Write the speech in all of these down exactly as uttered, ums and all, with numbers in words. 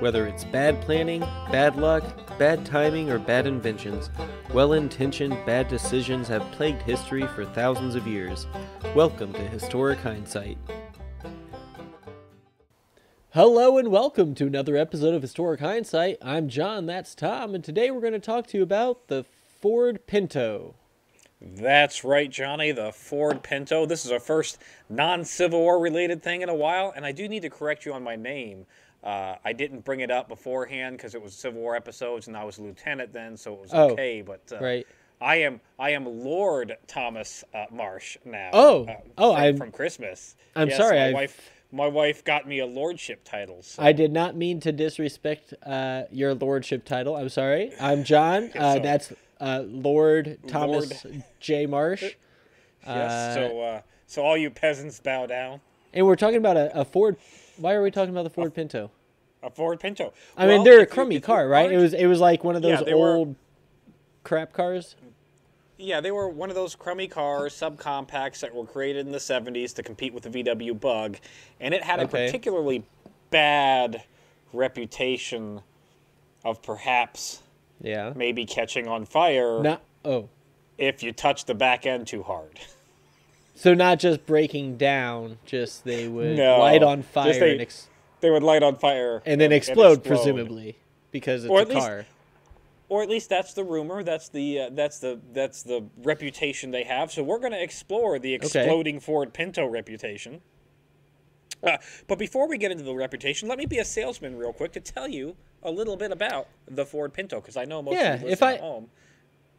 Whether it's bad planning, bad luck, bad timing, or bad inventions, well-intentioned bad decisions have plagued history for thousands of years. Welcome to Historic Hindsight. Hello and welcome to another episode of Historic Hindsight. I'm John, that's Tom, and today we're going to talk to you about the Ford Pinto. That's right, Johnny, the Ford Pinto. This is our first non-Civil War-related thing in a while, and I do need to correct you on my name. Uh, I didn't bring it up beforehand because it was Civil War episodes, and I was a lieutenant then, so it was oh, okay. But uh, right. I am I am Lord Thomas uh, Marsh now. Oh, uh, oh, from, I'm from Christmas. I'm yes, sorry, my I've... wife. My wife got me a lordship title. So. I did not mean to disrespect uh, your lordship title. I'm sorry. I'm John. Uh, so, that's uh, Lord Thomas Lord... J. Marsh. Yes. Uh, so, uh, so all you peasants bow down. And we're talking about a, a Ford. Why are we talking about the Ford Pinto? A Ford Pinto. I well, mean, they're a crummy you, car, right? It was it was like one of those yeah, old were, crap cars. Yeah, they were one of those crummy cars, subcompacts that were created in the seventies to compete with the V W Bug, and it had okay. a particularly bad reputation of perhaps yeah. maybe catching on fire not, oh. if you touch the back end too hard. So not just breaking down, just they would no, light on fire. They, and ex they would light on fire. And, and then explode, and explode, presumably, because it's or a least, car. Or at least that's the rumor. That's the uh, that's the that's the reputation they have. So we're going to explore the exploding okay. Ford Pinto reputation. Uh, but before we get into the reputation, let me be a salesman real quick to tell you a little bit about the Ford Pinto, because I know most yeah, of you listen if I, at home.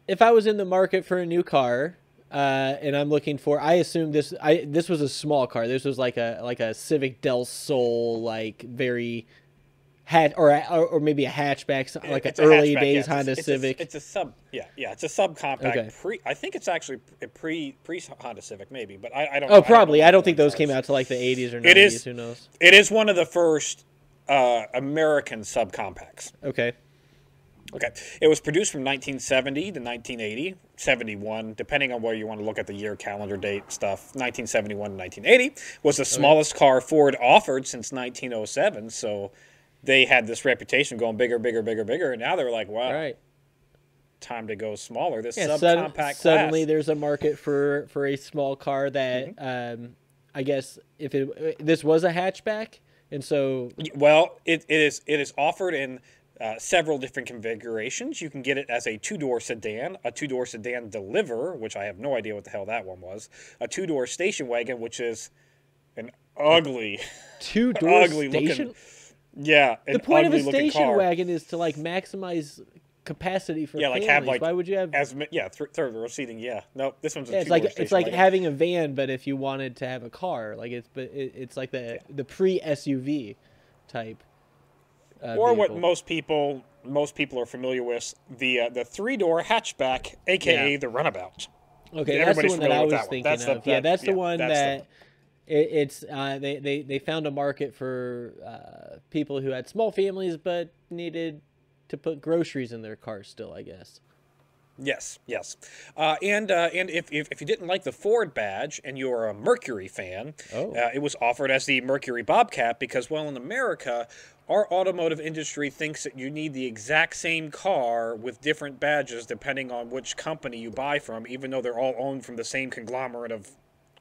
If I was in the market for a new car. Uh, and I'm looking for. I assume this. I this was a small car. This was like a like a Civic Del Sol, like very, hat or or, or maybe a hatchback, like an early days yeah. Honda it's, Civic. It's a, it's a sub. Yeah, yeah. It's a subcompact. Okay. Pre. I think it's actually a pre pre Honda Civic maybe, but I, I don't. Oh, probably. I don't, I don't think those cars. Came out to like the eighties or nineties. It is, who knows? It is one of the first uh, American subcompacts. Okay. Okay. It was produced from nineteen seventy to nineteen eighty, seventy-one, depending on where you want to look at the year, calendar, date, stuff. nineteen seventy-one to nineteen eighty was the smallest okay. car Ford offered since nineteen oh seven, so they had this reputation going bigger, bigger, bigger, bigger, and now they're like, wow, right. time to go smaller. This yeah, subcompact class. Suddenly there's a market for, for a small car that mm-hmm. um, I guess if it this was a hatchback, and so... Well, it, it is it is offered in... Uh, several different configurations. You can get it as a two-door sedan, a two-door sedan deliver, which I have no idea what the hell that one was, a two-door station wagon, which is an ugly, two-door station. Looking, yeah, the point of a station car. wagon is to like maximize capacity for yeah, families. Like have like why would you have as yeah th third row seating? Yeah, no, this one's a yeah, it's like it's like wagon. having a van, but if you wanted to have a car, like it's but it, it's like the yeah. the pre-S U V type. Uh, or vehicle. What most people most people are familiar with, the uh, the three door hatchback, aka yeah. the runabout. Okay, yeah, that's the one that I was that thinking that's of. The, yeah, that's yeah, the one that's that the... It, it's uh, they they they found a market for uh, people who had small families but needed to put groceries in their cars still, I guess. Yes, yes, uh, and uh, and if, if if you didn't like the Ford badge and you're a Mercury fan, oh. uh, it was offered as the Mercury Bobcat because, well, in America, our automotive industry thinks that you need the exact same car with different badges depending on which company you buy from, even though they're all owned from the same conglomerate of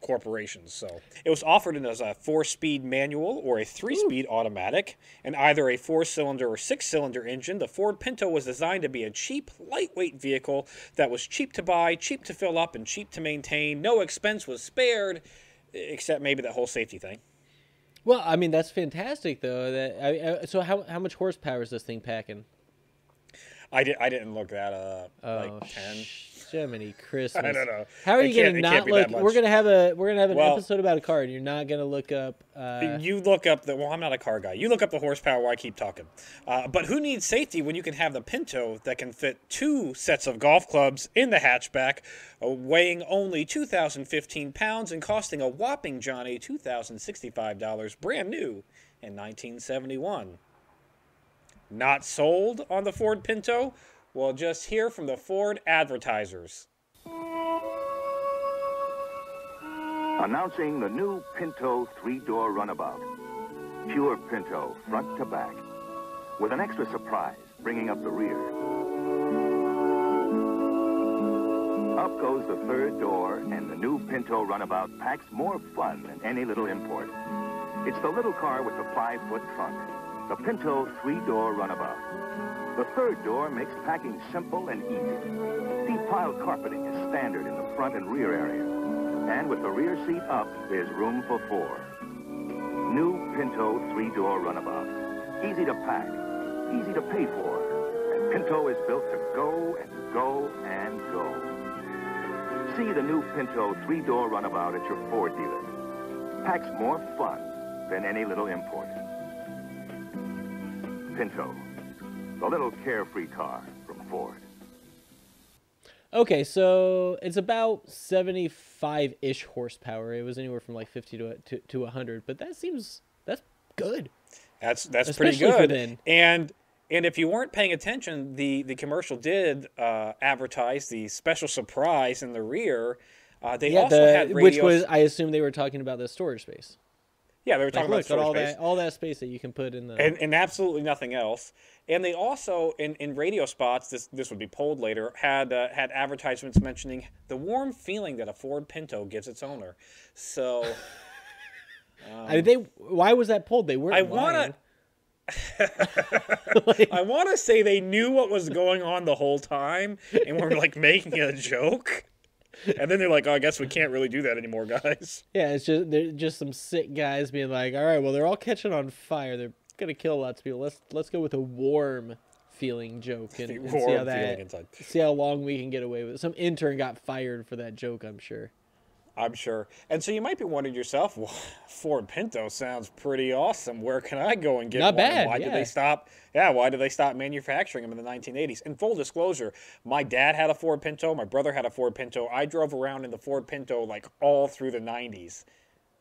corporations. So it was offered as a four-speed manual or a three-speed automatic, and either a four-cylinder or six-cylinder engine. The Ford Pinto was designed to be a cheap, lightweight vehicle that was cheap to buy, cheap to fill up, and cheap to maintain. No expense was spared, except maybe that whole safety thing. Well, I mean, that's fantastic, though. That I, I, so how how much horsepower is this thing packing? I did. I didn't look that up. Oh, like ten. Jiminy Christmas! I don't know. How are it you gonna not look? We're gonna have a we're gonna have an well, episode about a car, and you're not gonna look up. Uh, you look up the. Well, I'm not a car guy. You look up the horsepower. While I keep talking. Uh, but who needs safety when you can have the Pinto that can fit two sets of golf clubs in the hatchback, uh, weighing only two thousand fifteen pounds and costing a whopping Johnny two thousand sixty-five dollars, brand new in nineteen seventy-one. Not sold on the Ford Pinto? Well, just hear from the Ford advertisers. Announcing the new Pinto three-door runabout. Pure Pinto, front to back. with an extra surprise bringing up the rear. Up goes the third door, and the new Pinto runabout packs more fun than any little import. It's the little car with the five-foot trunk, the Pinto three-door runabout. The third door makes packing simple and easy. Deep pile carpeting is standard in the front and rear area. And with the rear seat up, there's room for four. New Pinto three-door runabout. Easy to pack, easy to pay for, and Pinto is built to go and go and go. See the new Pinto three-door runabout at your Ford dealer. Packs more fun than any little import. Pinto, the little carefree car from Ford. Okay, so it's about seventy-five-ish horsepower. It was anywhere from like fifty to to, to one hundred, but that seems that's good. That's that's especially pretty good. For then. And and if you weren't paying attention, the the commercial did uh, advertise the special surprise in the rear. Uh, they yeah, also the, had radio, which was I assume they were talking about the storage space. Yeah, they were talking like, about look, all space. that all that space that you can put in the and, and absolutely nothing else. And they also in, in radio spots, this this would be polled later, had uh, had advertisements mentioning the warm feeling that a Ford Pinto gives its owner. So, um, I mean, they why was that polled? They weren't. I want to. like, I want to say they knew what was going on the whole time and were like making a joke. And then they're like, oh, I guess we can't really do that anymore, guys. Yeah, it's just they're just some sick guys being like, all right, well, they're all catching on fire. They're gonna kill lots of people. Let's let's go with a warm feeling joke and, and see how that see how long we can get away with it. Some intern got fired for that joke, I'm sure. I'm sure. And so you might be wondering yourself, well, Ford Pinto sounds pretty awesome. Where can I go and get Not one? Bad, why yeah. did they stop? Yeah, why did they stop manufacturing them in the nineteen eighties? And full disclosure, my dad had a Ford Pinto. My brother had a Ford Pinto. I drove around in the Ford Pinto like all through the nineties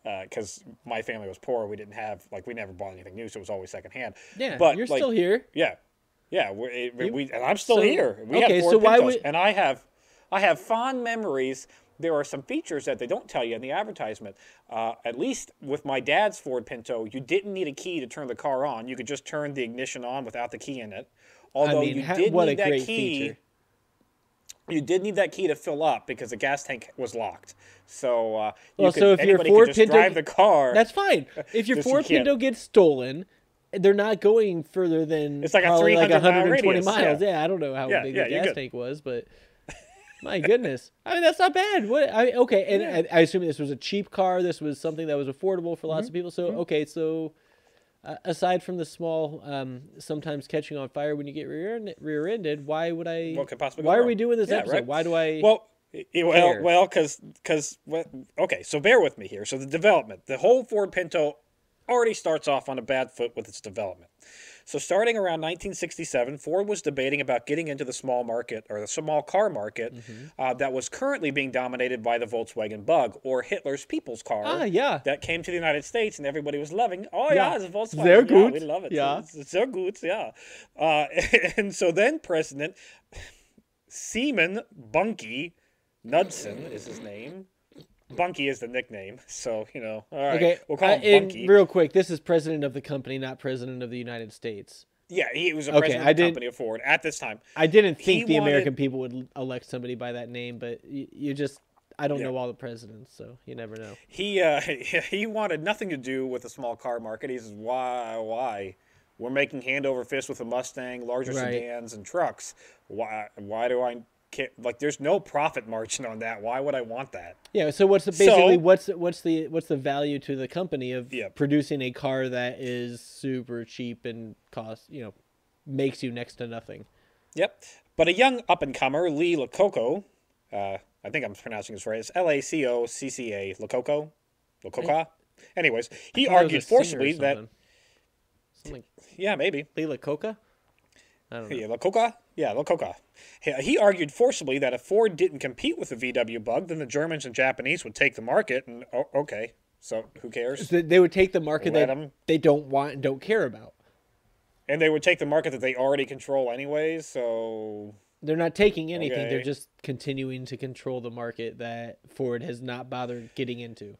because uh, my family was poor. We didn't have, like, we never bought anything new, so it was always secondhand. Yeah, but you're like, still here. Yeah, yeah, we, we, we, and I'm still so, here. We okay, have Ford so Pintos, why would... and I have, I have fond memories. There are some features that they don't tell you in the advertisement. Uh, at least with my dad's Ford Pinto, you didn't need a key to turn the car on. You could just turn the ignition on without the key in it. Although I mean, you did what need a that great key. Feature. You did need that key to fill up because the gas tank was locked. So uh, you well, could, so if anybody your Ford could just Pinto, drive the car. That's fine. If your Ford you Pinto gets stolen, they're not going further than it's like a three hundred like one hundred twenty mile miles. Yeah. yeah, I don't know how yeah, big yeah, the gas could. tank was, but. My goodness. I mean, that's not bad. What? I mean, okay, and yeah. I, I assume this was a cheap car. This was something that was affordable for lots mm-hmm. of people. So, mm-hmm. okay, so uh, aside from the small, um, sometimes catching on fire when you get rear-ended, rear-ended why would I? What could possibly why are wrong? we doing this yeah, episode? Right? Why do I? Well, it, well, well, because because well, okay. So bear with me here. So the development, the whole Ford Pinto already starts off on a bad foot with its development. So starting around nineteen sixty-seven, Ford was debating about getting into the small market or the small car market mm-hmm. uh, that was currently being dominated by the Volkswagen Bug or Hitler's People's Car ah, yeah. that came to the United States and everybody was loving. Oh, yeah, yeah it's a Volkswagen. They're good. Yeah, we love it. Yeah. It's, it's so good, yeah. Uh, and so then President Semon Bunkie Knudsen is his name. Bunkie is the nickname, so, you know, all right, okay. we'll call him uh, Bunkie. Real quick, this is president of the company, not president of the United States. Yeah, he was a okay, president I of the company of Ford at this time. I didn't think he the wanted... American people would elect somebody by that name, but you, you just, I don't yeah. know all the presidents, so you never know. He uh, he wanted nothing to do with the small car market. He says, why, why? We're making hand over fist with a Mustang, larger right. sedans, and trucks. Why, why do I... Like, there's no profit margin on that. Why would I want that? Yeah. So what's the, basically so, what's what's the what's the value to the company of yeah. producing a car that is super cheap and cost you know makes you next to nothing? Yep. But a young up and comer, Lee Iacocca, uh, I think I'm pronouncing this right. It's L A C O C C A, Iacocca, Iacocca. Anyways, he argued forcibly that. Something. Yeah, maybe Lee Iacocca. I don't know. Yeah, Iacocca. Yeah, Iacocca. He argued forcibly that if Ford didn't compete with the V W Bug, then the Germans and Japanese would take the market. And oh, okay, so who cares? So they would take the market Let that them. they don't want and don't care about. And they would take the market that they already control anyways, so... They're not taking anything. Okay. They're just continuing to control the market that Ford has not bothered getting into.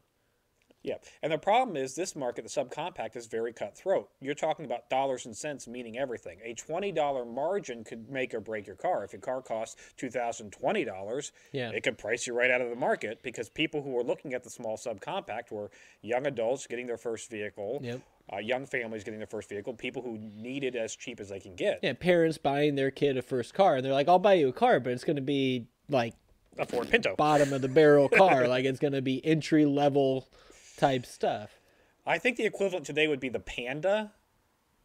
Yeah, and the problem is this market, the subcompact, is very cutthroat. You're talking about dollars and cents meaning everything. A twenty dollar margin could make or break your car. If your car costs two thousand twenty dollars, yeah. it could price you right out of the market, because people who were looking at the small subcompact were young adults getting their first vehicle, yep. uh, young families getting their first vehicle, people who need it as cheap as they can get. Yeah, parents buying their kid a first car, and they're like, I'll buy you a car, but it's going to be like a Ford Pinto. Bottom of the barrel car. Like, it's going to be entry level type stuff. I think the equivalent today would be the Panda.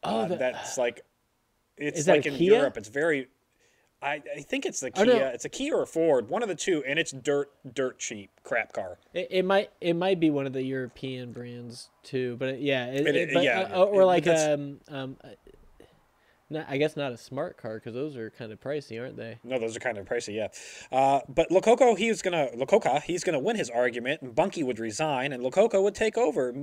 Oh, uh, the, that's like, it's like in Kia? Europe. It's very, I, I think it's the Kia. Oh, no. It's a Kia or a Ford, one of the two, and it's dirt, dirt cheap crap car. It, it might, it might be one of the European brands too, but yeah, it, it, it, but, yeah, uh, or it, like um um. Not, I guess not a smart car, because those are kind of pricey, aren't they? No, those are kind of pricey, yeah. Uh, but Lococo, he's gonna Iacocca, he's gonna win his argument, and Bunkie would resign, and Iacocca would take over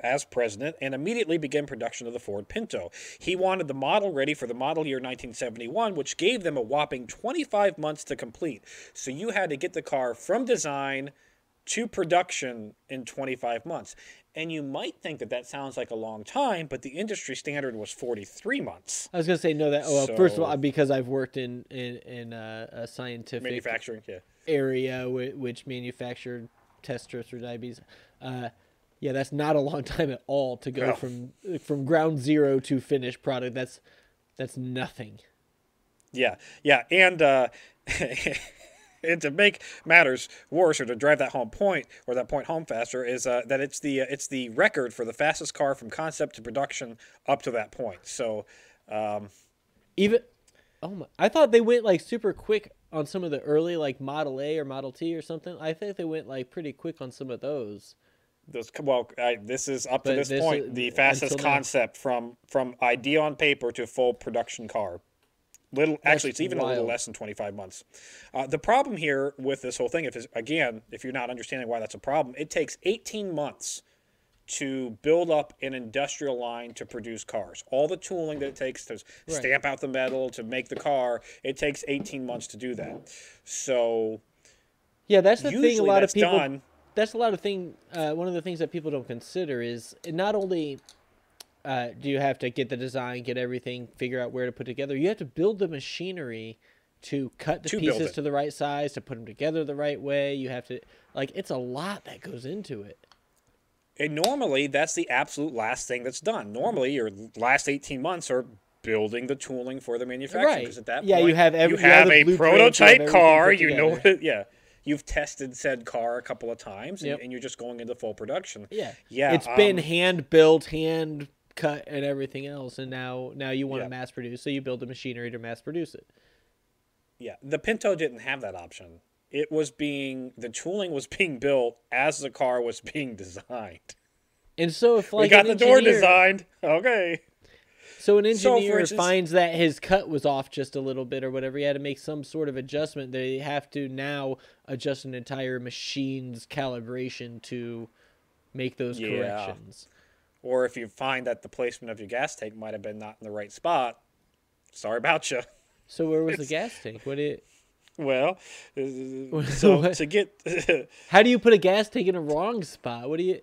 as president and immediately begin production of the Ford Pinto. He wanted the model ready for the model year nineteen seventy-one, which gave them a whopping twenty-five months to complete. So you had to get the car from design to production in twenty-five months. And you might think that that sounds like a long time, but the industry standard was forty-three months. I was going to say, no, that, well, so, first of all, because I've worked in, in, in a, a scientific manufacturing area, yeah. which manufactured test strips for diabetes. Uh, yeah, that's not a long time at all to go no. from from ground zero to finished product. That's, that's nothing. Yeah, yeah. And... Uh, and to make matters worse, or to drive that home point or that point home faster, is uh, that it's the uh, it's the record for the fastest car from concept to production up to that point. So, um, even oh my, I thought they went like super quick on some of the early, like Model A or Model T or something. I think they went like pretty quick on some of those. Those well, I, this is up to this, this point is, the fastest concept now. from from idea on paper to full production car. Little, actually, it's even wild. A little less than twenty-five months. Uh, the problem here with this whole thing, if is, again, if you're not understanding why that's a problem, it takes eighteen months to build up an industrial line to produce cars. All the tooling that it takes to right. stamp out the metal, to make the car, it takes eighteen months to do that. So, yeah, that's the thing. A lot of people. Done, that's a lot of thing. Uh, one of the things that people don't consider is not only. Uh, do you have to get the design, get everything, figure out where to put together? You have to build the machinery to cut the pieces to the right size, to put them together the right way. You have to, like, it's a lot that goes into it. And normally, that's the absolute last thing that's done. Normally, your last eighteen months are building the tooling for the manufacturer. Because at that point, you have you have a prototype car. You know it, yeah. You've tested said car a couple of times, and, yep. and you're just going into full production. Yeah, yeah. It's um, been hand built, hand. cut and everything else, and now now you want yeah. to mass produce, so you build the machinery to mass produce it. Yeah, the Pinto didn't have that option. It was being the tooling was being built as the car was being designed, and so if like we got the engineer, door designed, okay. So an engineer so instance, finds that his cut was off just a little bit or whatever. He had to make some sort of adjustment. They have to now adjust an entire machine's calibration to make those yeah. corrections. Or if you find that the placement of your gas tank might have been not in the right spot, sorry about you. So where was the gas tank? What did? Well, so to get. How do you put a gas tank in a wrong spot? What do you?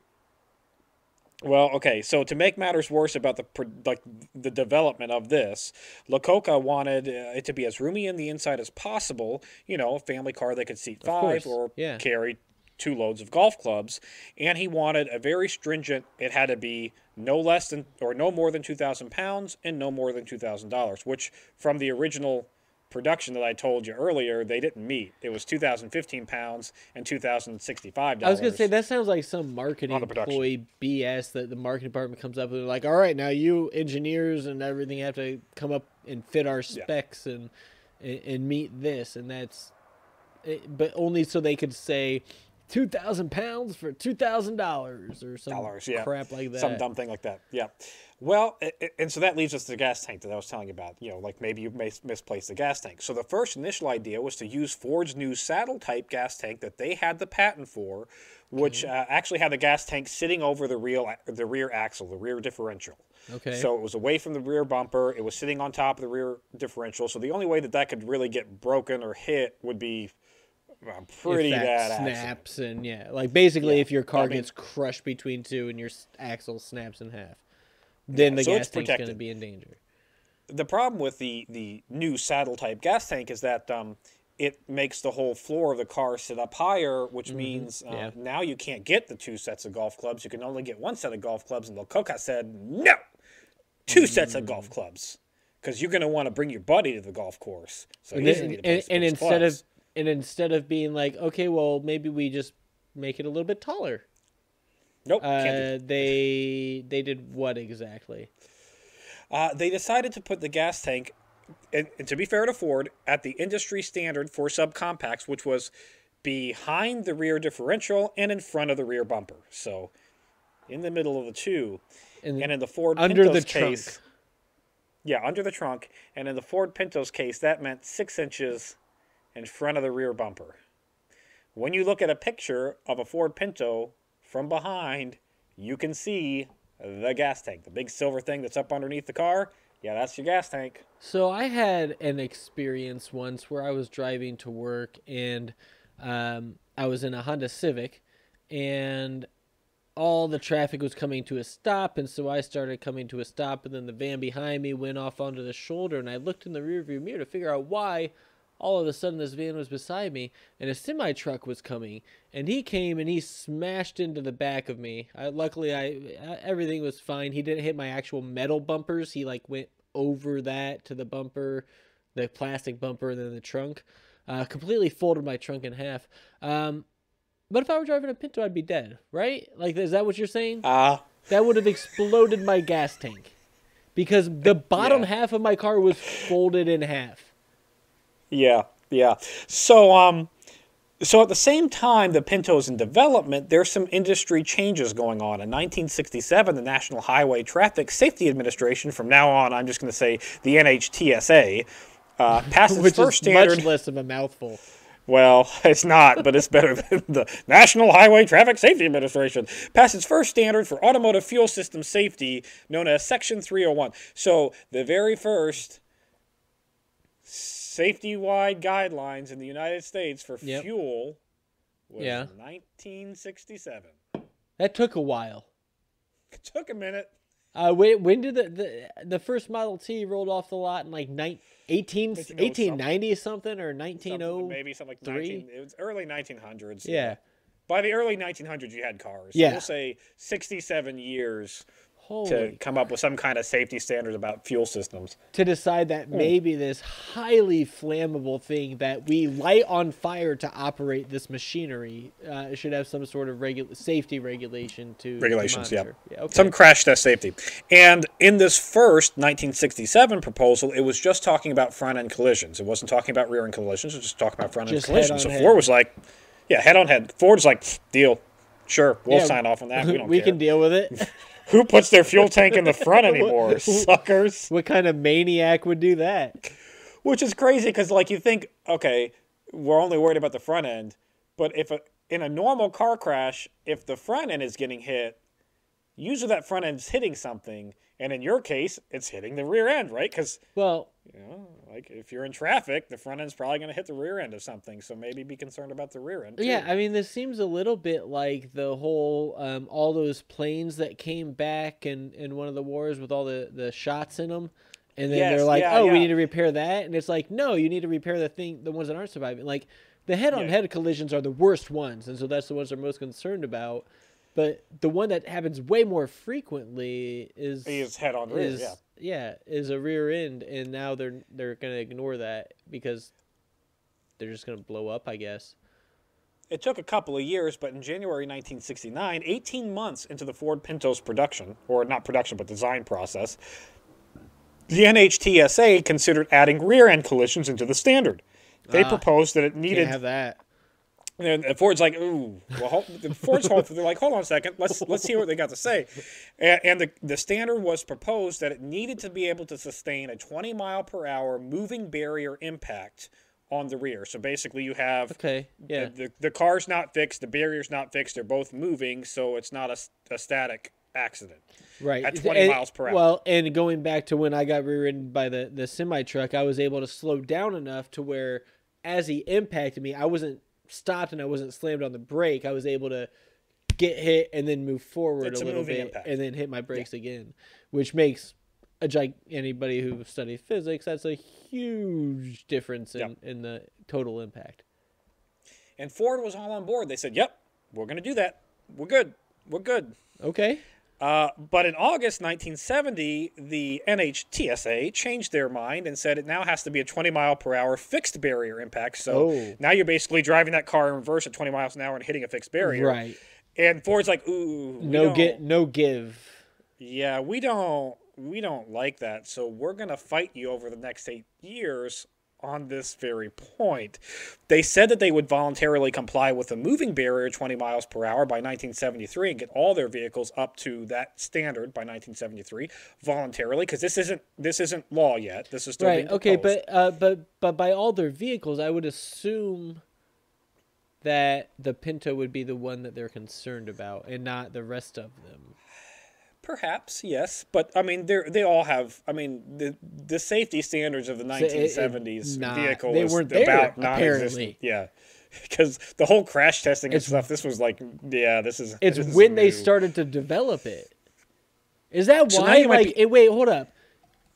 Well, okay. So to make matters worse about the like the development of this, Iacocca wanted uh, it to be as roomy in the inside as possible. You know, a family car that could seat five or yeah. carry. two loads of golf clubs, and he wanted a very stringent, it had to be no less than or no more than two thousand pounds and no more than two thousand dollars, which from the original production that I told you earlier, they didn't meet. It was two thousand fifteen pounds and two thousand sixty-five dollars. I was going to say, that sounds like some marketing employee B S that the marketing department comes up with. They're like, all right, now you engineers and everything have to come up and fit our specs yeah. and, and and meet this, and that's, it, but only so they could say, Two thousand pounds for two thousand dollars, or some dollars, yeah. crap like that. Some dumb thing like that. Yeah. Well, it, and so that leads us to the gas tank that I was telling you about. You know, like maybe you mis misplaced the gas tank. So the first initial idea was to use Ford's new saddle type gas tank that they had the patent for, which mm-hmm. uh, actually had the gas tank sitting over the rear the rear axle, the rear differential. Okay. So it was away from the rear bumper. It was sitting on top of the rear differential. So the only way that that could really get broken or hit would be I'm pretty if that bad snaps accident. and yeah, like basically yeah. if your car I mean, gets crushed between two and your axle snaps in half, then yeah, the so gas tank's going to be in danger. The problem with the the new saddle type gas tank is that um, it makes the whole floor of the car sit up higher, which mm-hmm. means uh, yeah. now you can't get the two sets of golf clubs. You can only get one set of golf clubs, and Iacocca said no, two mm. sets of golf clubs, because you're going to want to bring your buddy to the golf course. So and, then, and, and instead clubs. of And instead of being like, okay, well, maybe we just make it a little bit taller. Nope. Uh, they they did what exactly? Uh, they decided to put the gas tank, and, and to be fair to Ford, at the industry standard for subcompacts, which was behind the rear differential and in front of the rear bumper. So in the middle of the two. And, and in the Ford under Pinto's the case. Trunk. Yeah, under the trunk. And in the Ford Pinto's case, that meant six inches in front of the rear bumper. When you look at a picture of a Ford Pinto from behind, you can see the gas tank, the big silver thing that's up underneath the car. Yeah, that's your gas tank. So I had an experience once where I was driving to work, and um, I was in a Honda Civic, and all the traffic was coming to a stop, and so I started coming to a stop, and then the van behind me went off onto the shoulder, and I looked in the rearview mirror to figure out why. All of a sudden, this van was beside me, and a semi-truck was coming, and he came and he smashed into the back of me. I, luckily, I, I everything was fine. He didn't hit my actual metal bumpers. He, like, went over that to the bumper, the plastic bumper, and then the trunk. Uh, completely folded my trunk in half. Um, but if I were driving a Pinto, I'd be dead, right? Like, is that what you're saying? Uh. That would have exploded my gas tank, because the bottom yeah. half of my car was folded in half. Yeah, yeah. So, um, so at the same time the Pinto's in development, there's some industry changes going on. In nineteen sixty-seven, the National Highway Traffic Safety Administration, from now on, I'm just going to say the N H T S A, uh, passed its first standard. Which is much less of a mouthful. Well, it's not, but it's better than the National Highway Traffic Safety Administration. Passed its first standard for automotive fuel system safety, known as Section three oh one. So, the very first safety-wide guidelines in the United States for yep. fuel was yeah. nineteen sixty-seven. That took a while. It took a minute. Uh, wait, when did the, the the first Model T rolled off the lot in like eighteen ninety something or nineteen oh three? Maybe something like nineteen. It was early nineteen hundreds. Yeah. yeah. By the early nineteen hundreds, you had cars. So yeah. We'll say sixty-seven years. Holy to come God. up with some kind of safety standards about fuel systems. To decide that maybe this highly flammable thing that we light on fire to operate this machinery uh, should have some sort of regu safety regulation to Regulations, to yeah. yeah okay. Some crash test safety. And in this first nineteen sixty-seven proposal, it was just talking about front-end collisions. It wasn't talking about rear-end collisions. It was just talking about front-end collisions. So head. Ford was like, yeah, head-on-head. Ford was like, deal. Sure, we'll yeah, sign off on that. We don't We care. can deal with it. Who puts their fuel tank in the front anymore, suckers? What kind of maniac would do that? Which is crazy because, like, you think, okay, we're only worried about the front end. But if a, in a normal car crash, if the front end is getting hit, usually that front end is hitting something. And in your case, it's hitting the rear end, right? Because, well, you know, like, if you're in traffic, the front end's probably going to hit the rear end of something. So maybe be concerned about the rear end, too. Yeah, I mean, this seems a little bit like the whole, um, all those planes that came back in, in one of the wars with all the, the shots in them. And then yes, they're like, yeah, oh, yeah. we need to repair that. And it's like, no, you need to repair the thing, the ones that aren't surviving. Like, the head-on-head yeah. collisions are the worst ones. And so that's the ones they're most concerned about. But the one that happens way more frequently is is head on rear, is, yeah, yeah, is a rear end, and now they're they're gonna ignore that because they're just gonna blow up, I guess. It took a couple of years, but in January nineteen sixty-nine, eighteen months into the Ford Pinto's production, or not production, but design process, the N H T S A considered adding rear end collisions into the standard. They ah, proposed that it needed can't have that. And Ford's like, ooh, well, Ford's home. They're like, hold on a second, let's let's hear what they got to say. And, and the the standard was proposed that it needed to be able to sustain a twenty mile per hour moving barrier impact on the rear. So basically, you have okay, yeah, the, the, the car's not fixed, the barrier's not fixed. They're both moving, so it's not a, a static accident. Right at twenty and, miles per hour. Well, and going back to when I got rear-ended by the the semi truck, I was able to slow down enough to where, as he impacted me, I wasn't stopped and I wasn't slammed on the brake, I was able to get hit and then move forward it's a little a bit impact. and then hit my brakes yeah. again, which makes a gig anybody who studied physics, that's a huge difference in, yeah. in the total impact. And Ford was all on board. They said, yep, we're going to do that. We're good. We're good. Okay. Uh, but in August nineteen seventy, the N H T S A changed their mind and said it now has to be a twenty mile per hour fixed barrier impact. So oh. now you're basically driving that car in reverse at twenty miles an hour and hitting a fixed barrier. Right. And Ford's like, ooh, no get, no give. Yeah, we don't, we don't like that. So we're gonna fight you over the next eight years on this very point. They said that they would voluntarily comply with a moving barrier twenty miles per hour by nineteen seventy-three and get all their vehicles up to that standard by nineteen seventy-three voluntarily, because this isn't this isn't law yet. This is still right. Being okay, but uh, but but by all their vehicles, I would assume that the Pinto would be the one that they're concerned about and not the rest of them. Perhaps, yes, but I mean, they they all have. I mean, the the safety standards of the nineteen seventies nah, vehicle they was weren't there, about non-existent. Yeah, because the whole crash testing and it's, stuff. This was like, yeah, this is. It's this when is they started to develop it. Is that so why? Like, be... it, wait, hold up.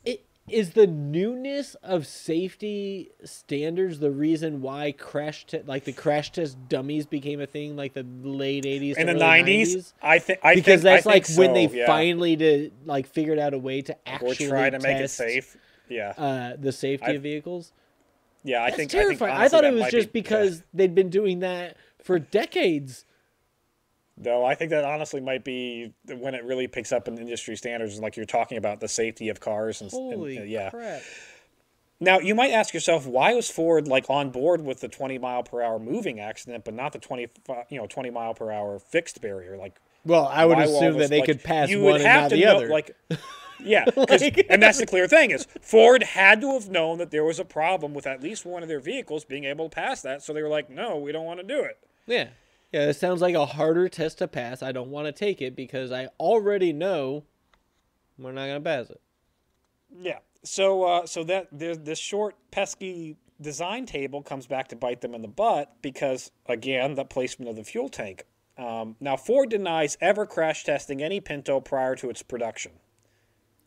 It, is the newness of safety standards the reason why crash te like the crash test dummies became a thing, like the late eighties and the nineties? I think I because think, that's I like think when so, they yeah. finally did like figured out a way to actually or try to test, make it safe. Yeah, uh, the safety I, of vehicles. Yeah, I that's think terrifying. I, think, honestly, I thought it was just be, because yeah. they'd been doing that for decades. No, I think that honestly might be when it really picks up in industry standards, like you're talking about the safety of cars. And, Holy and, uh, yeah. crap. Now, you might ask yourself, why was Ford like on board with the twenty mile per hour moving accident, but not the twenty, you know, twenty mile per hour fixed barrier? Like, well, I would assume that this, they like, could pass you one would and have not to the know, other. Like, yeah, like, and that's the clear thing is Ford had to have known that there was a problem with at least one of their vehicles being able to pass that. So they were like, no, we don't want to do it. Yeah. Yeah, it sounds like a harder test to pass. I don't want to take it because I already know we're not going to pass it. Yeah. So uh, so that this short, pesky design table comes back to bite them in the butt because, again, the placement of the fuel tank. Um, now, Ford denies ever crash testing any Pinto prior to its production.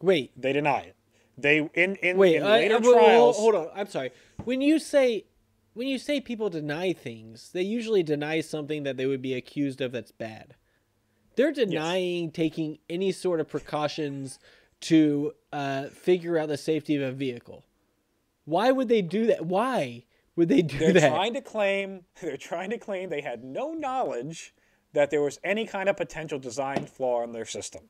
Wait. They deny it. They in, in, Wait, in later I, I, trials... Hold on. I'm sorry. When you say... When you say people deny things, they usually deny something that they would be accused of that's bad. They're denying yes. taking any sort of precautions to uh, figure out the safety of a vehicle. Why would they do that? Why would they do they're that? They're trying to claim. They're trying to claim they had no knowledge that there was any kind of potential design flaw in their system.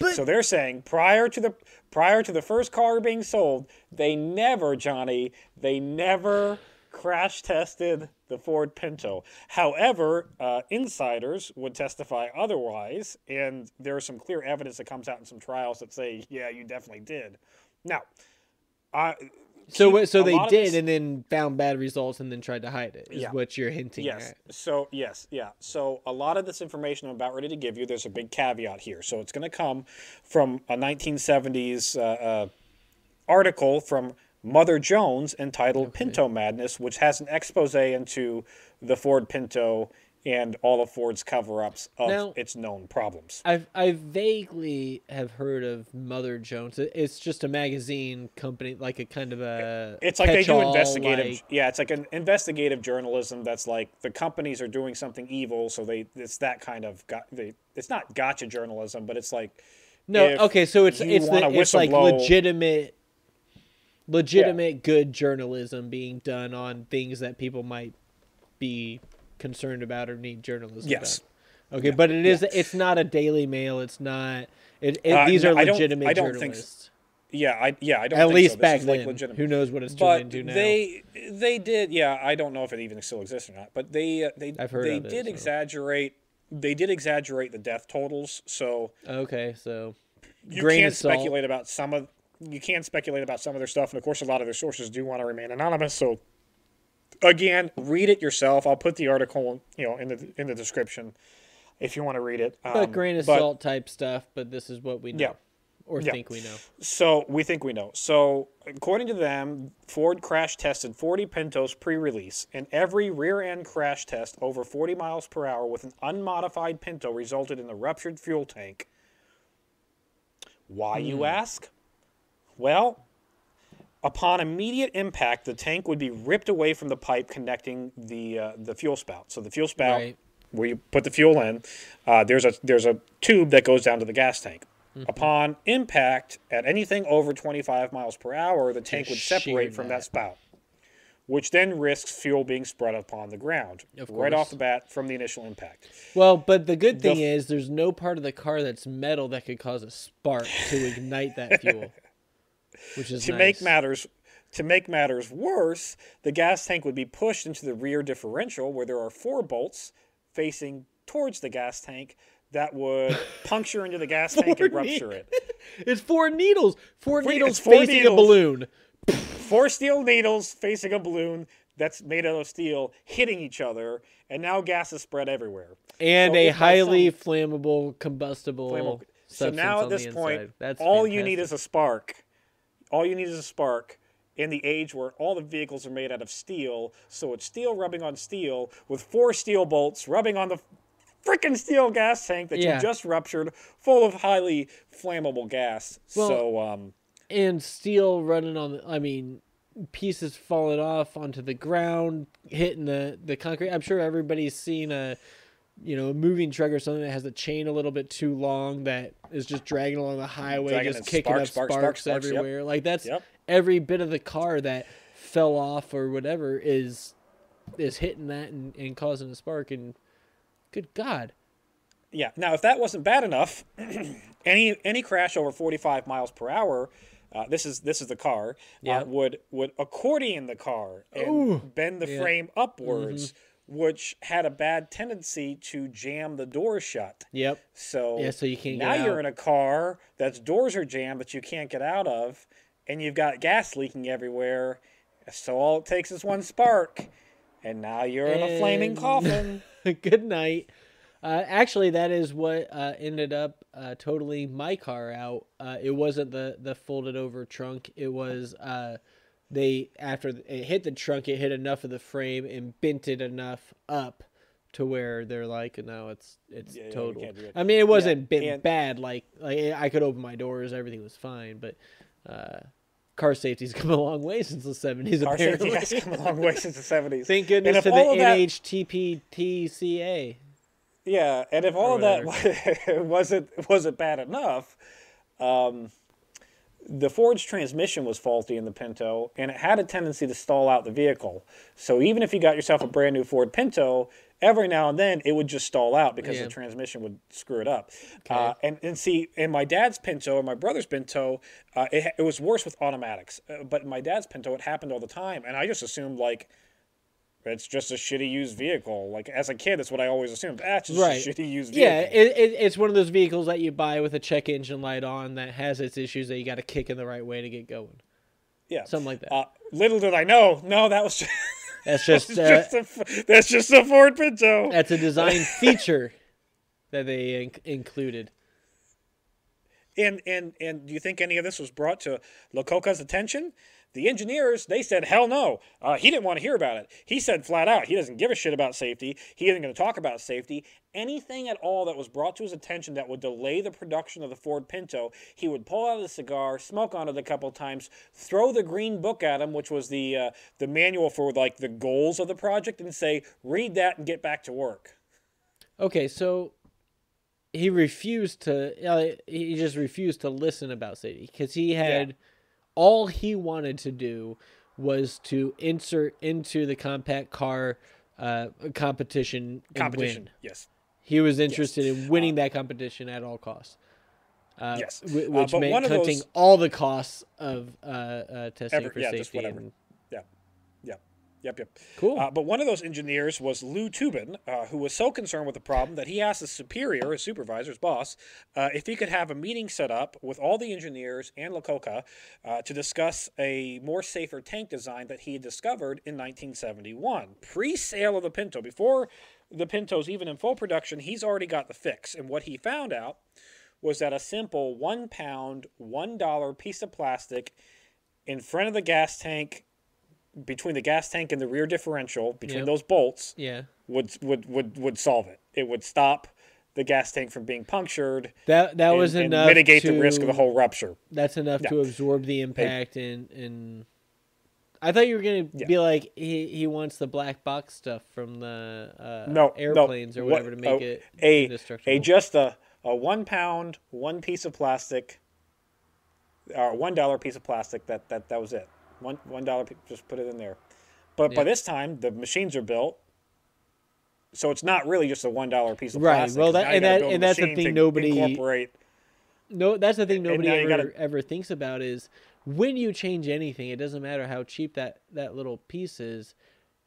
But, so they're saying prior to the prior to the first car being sold, they never, Johnny, they never. crash tested the Ford Pinto. However, uh, insiders would testify otherwise, and there is some clear evidence that comes out in some trials that say, yeah, you definitely did. Now, I, so so they did, and then found bad results, and then tried to hide it. Is yeah. what you're hinting yes. at? So yes, yeah. So a lot of this information I'm about ready to give you, there's a big caveat here. So it's going to come from a nineteen seventies uh, uh, article from Mother Jones entitled okay. Pinto Madness, which has an expose into the Ford Pinto and all of Ford's cover-ups of now, its known problems. I've, I vaguely have heard of Mother Jones. It's just a magazine company, like a kind of a... It's like they do investigative... Like, yeah, it's like an investigative journalism that's like the companies are doing something evil, so they it's that kind of... They, it's not gotcha journalism, but it's like... No, okay, so it's, it's, the, it's like legitimate... legitimate yeah. good journalism being done on things that people might be concerned about or need journalism yes about. Okay yeah. but it is yeah. it's not a Daily Mail, it's not it, it uh, these no, are legitimate I don't, I don't journalists think so. yeah i yeah i don't at think least so. Back then like legitimate. Who knows what it's turned into now. They they did yeah I don't know if it even still exists or not, but they uh, they I've heard they of did it, exaggerate so. They did exaggerate the death totals, so okay so you can't speculate about some of You can speculate about some of their stuff, and of course, a lot of their sources do want to remain anonymous. So, again, read it yourself. I'll put the article, you know, in the in the description if you want to read it. Um, but grain of but, salt type stuff. But this is what we know. Yeah. or yeah. think we know? So we think we know. So according to them, Ford crash tested forty Pintos pre-release, and every rear-end crash test over forty miles per hour with an unmodified Pinto resulted in a ruptured fuel tank. Why, mm. you ask? Well, upon immediate impact, the tank would be ripped away from the pipe connecting the uh, the fuel spout. So the fuel spout, right. where you put the fuel in, uh, there's a there's a tube that goes down to the gas tank. Mm-hmm. Upon impact at anything over twenty-five miles per hour, the tank would separate from that spout, which then risks fuel being spread upon the ground right off the bat from the initial impact. Well, but the good thing is there's no part of the car that's metal that could cause a spark to ignite that fuel, which is to nice. make matters to make matters worse, the gas tank would be pushed into the rear differential where there are four bolts facing towards the gas tank that would puncture into the gas tank and rupture it. It's four needles. Four, four needles four facing needles. a balloon. Four steel needles facing a balloon that's made out of steel hitting each other, and now gas is spread everywhere. And so a highly some, flammable, combustible flammable. So now at this point, that's all fantastic. you need is a spark. All you need is a spark in the age where all the vehicles are made out of steel, so it's steel rubbing on steel with four steel bolts rubbing on the freaking steel gas tank that yeah. you just ruptured, full of highly flammable gas. Well, so, um, and steel running on the, I mean, pieces falling off onto the ground, hitting the, the concrete. I'm sure everybody's seen a, you know, a moving truck or something that has a chain a little bit too long that is just dragging along the highway, dragging just kicking sparks, up sparks, sparks, sparks everywhere. Yep. Like that's yep. every bit of the car that fell off or whatever is, is hitting that and, and causing a spark. And, good God. Yeah. Now, if that wasn't bad enough, any any crash over forty-five miles per hour, uh, this is this is the car, yeah. uh, would would accordion the car and Ooh. bend the yeah. frame upwards, mm-hmm. which had a bad tendency to jam the doors shut. Yep. So, yeah, so you can't now get you're out. in a car that's doors are jammed that you can't get out of, and you've got gas leaking everywhere. So all it takes is one spark. And now you're in a flaming coffin. Good night. Uh, actually, that is what uh, ended up uh, totaling my car out. Uh, it wasn't the, the folded over trunk. It was uh, they after it hit the trunk, it hit enough of the frame and bent it enough up to where they're like, no, it's it's yeah, total. Yeah, it. I mean, it wasn't yeah, bent bad. Like, like I could open my doors, everything was fine, but. Uh, Car safety's come a long way since the seventies, Car apparently. Car safety has come a long way since the seventies. Thank goodness to the N H T S A. Yeah, and if all of that wasn't wasn't bad enough, um, the Ford's transmission was faulty in the Pinto, and it had a tendency to stall out the vehicle. So even if you got yourself a brand new Ford Pinto, every now and then it would just stall out because yeah. the transmission would screw it up. Okay. Uh, and, and see, in my dad's Pinto and my brother's Pinto, uh, it, it was worse with automatics. Uh, but in my dad's Pinto, it happened all the time. And I just assumed, like, it's just a shitty used vehicle. Like, as a kid, that's what I always assumed. That's ah, just right. a shitty used vehicle. Yeah, it, it, it's one of those vehicles that you buy with a check engine light on that has its issues that you got to kick in the right way to get going. Yeah. Something like that. Uh, little did I know. No, that was just... That's just, that's, uh, just a, that's just a Ford Pinto. That's a design feature that they in included. And and and do you think any of this was brought to Iacocca's attention? The engineers, they said, hell no. Uh, he didn't want to hear about it. He said flat out, he doesn't give a shit about safety. He isn't going to talk about safety. Anything at all that was brought to his attention that would delay the production of the Ford Pinto, he would pull out a cigar, smoke on it a couple times, throw the green book at him, which was the, uh, the manual for like the goals of the project, and say, read that and get back to work. Okay, so... He refused to, uh, he just refused to listen about safety because he had, yeah. all he wanted to do was to insert into the compact car uh, competition. Competition, win. yes. He was interested yes. in winning uh, that competition at all costs. Uh, yes. Uh, which uh, meant cutting those... all the costs of uh, uh, testing Ever, for yeah, safety. Just whatever. And, Yep, yep. Cool. Uh, but one of those engineers was Lou Tubin, uh, who was so concerned with the problem that he asked his superior, his supervisor's boss, uh, if he could have a meeting set up with all the engineers and Iacocca uh, to discuss a more safer tank design that he had discovered in nineteen seventy-one. Pre-sale of the Pinto, before the Pinto's even in full production, he's already got the fix. And what he found out was that a simple one pound, one dollar piece of plastic in front of the gas tank, between the gas tank and the rear differential, between yep. those bolts, yeah. would would would would solve it. It would stop the gas tank from being punctured. That that and, was and enough mitigate to, the risk of the whole rupture. That's enough yeah. to absorb the impact it, and and. I thought you were going to yeah. be like, he, he wants the black box stuff from the uh, no, airplanes no. or whatever what, to make oh, it a, indestructible. A, just a, a one pound, one piece of plastic, or one dollar piece of plastic, that, that, that was it. One, one dollar, just put it in there. But yeah. by this time, the machines are built, so it's not really just a one dollar piece of right. plastic. Right, well, that, and, that, and that's the thing nobody... Incorporate. No, that's the thing nobody ever, gotta, ever thinks about is... When you change anything, it doesn't matter how cheap that, that little piece is,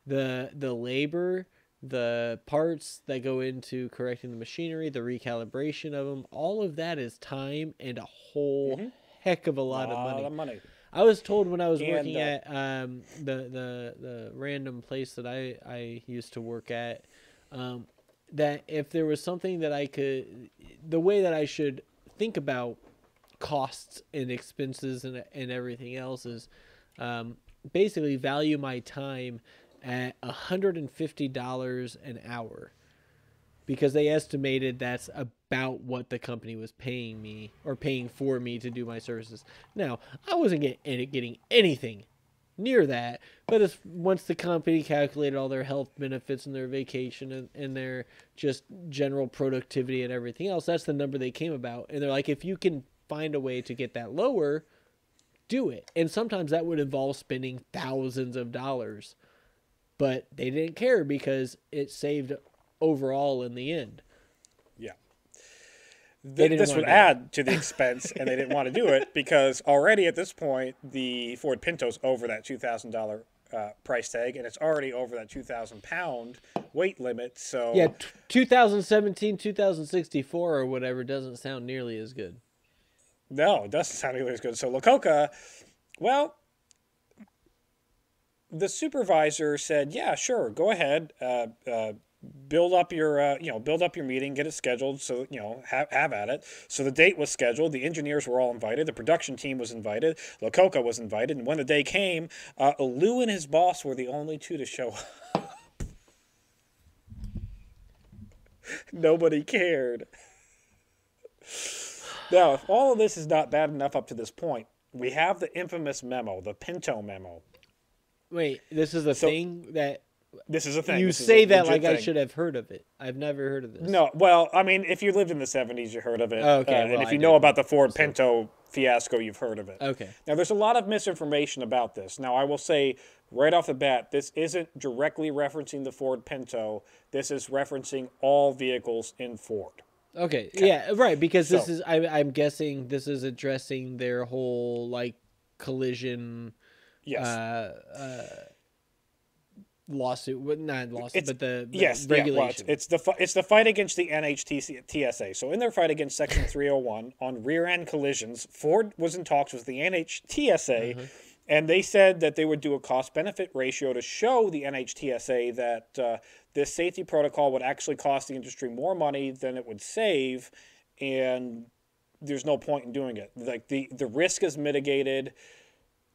the the labor, the parts that go into correcting the machinery, the recalibration of them, all of that is time and a whole mm-hmm. heck of a lot, a lot of money. Of money. I was told when I was and, working uh, at um, the, the, the random place that I, I used to work at, um, that if there was something that I could, the way that I should think about costs and expenses and, and everything else is um, basically value my time at one hundred fifty dollars an hour, because they estimated that's about what the company was paying me or paying for me to do my services. Now, I wasn't get, getting anything near that, but it's, once the company calculated all their health benefits and their vacation and, and their just general productivity and everything else, that's the number they came about. And they're like, if you can find a way to get that lower, do it. And sometimes that would involve spending thousands of dollars, but they didn't care because it saved overall in the end. Yeah. Th this would add to the expense, and they didn't want to do it because already at this point, the Ford Pinto's over that two thousand dollar uh, price tag, and it's already over that two thousand pound weight limit. So yeah, two thousand seventeen, two thousand sixty-four or whatever doesn't sound nearly as good. No, it doesn't sound nearly as good. So Iacocca, well, the supervisor said, "Yeah, sure, go ahead, uh, uh, build up your, uh, you know, build up your meeting, get it scheduled. So you know, have have at it." So the date was scheduled. The engineers were all invited. The production team was invited. Iacocca was invited. And when the day came, uh, Lou and his boss were the only two to show up. Nobody cared. Now, if all of this is not bad enough up to this point, we have the infamous memo, the Pinto memo. Wait, this is a so, thing that... This is a thing. You this say that like thing. I should have heard of it. I've never heard of this. No, well, I mean, if you lived in the seventies, you heard of it. Oh, okay. Uh, well, and if you I know did. about the Ford Pinto fiasco, you've heard of it. Okay. Now, there's a lot of misinformation about this. Now, I will say right off the bat, this isn't directly referencing the Ford Pinto. This is referencing all vehicles in Ford. Okay. okay. Yeah. Right. Because this so, is, I, I'm guessing, this is addressing their whole like collision, yes, uh, uh, lawsuit. Well, not lawsuit, it's, but the yes the regulation. Yeah, well, it's, it's the it's the fight against the N H T S A. So in their fight against Section three oh one on rear end collisions, Ford was in talks with the N H T S A. Mm-hmm. And they said that they would do a cost-benefit ratio to show the N H T S A that uh, this safety protocol would actually cost the industry more money than it would save, and there's no point in doing it. Like the, the risk is mitigated.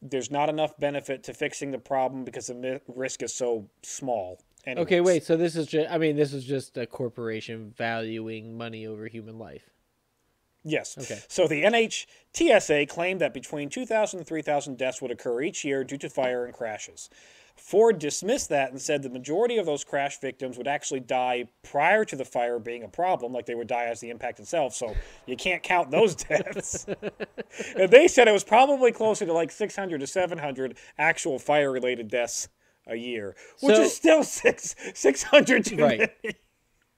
There's not enough benefit to fixing the problem because the mi risk is so small. Anyways. Okay, wait. So this is just—I mean, this is just a corporation valuing money over human life. Yes. Okay. So the N H T S A claimed that between two thousand and three thousand deaths would occur each year due to fire and crashes. Ford dismissed that and said the majority of those crash victims would actually die prior to the fire being a problem, like they would die as the impact itself, so you can't count those deaths. And they said it was probably closer to like six hundred to seven hundred actual fire-related deaths a year, which so, is still six, 600 too right. many.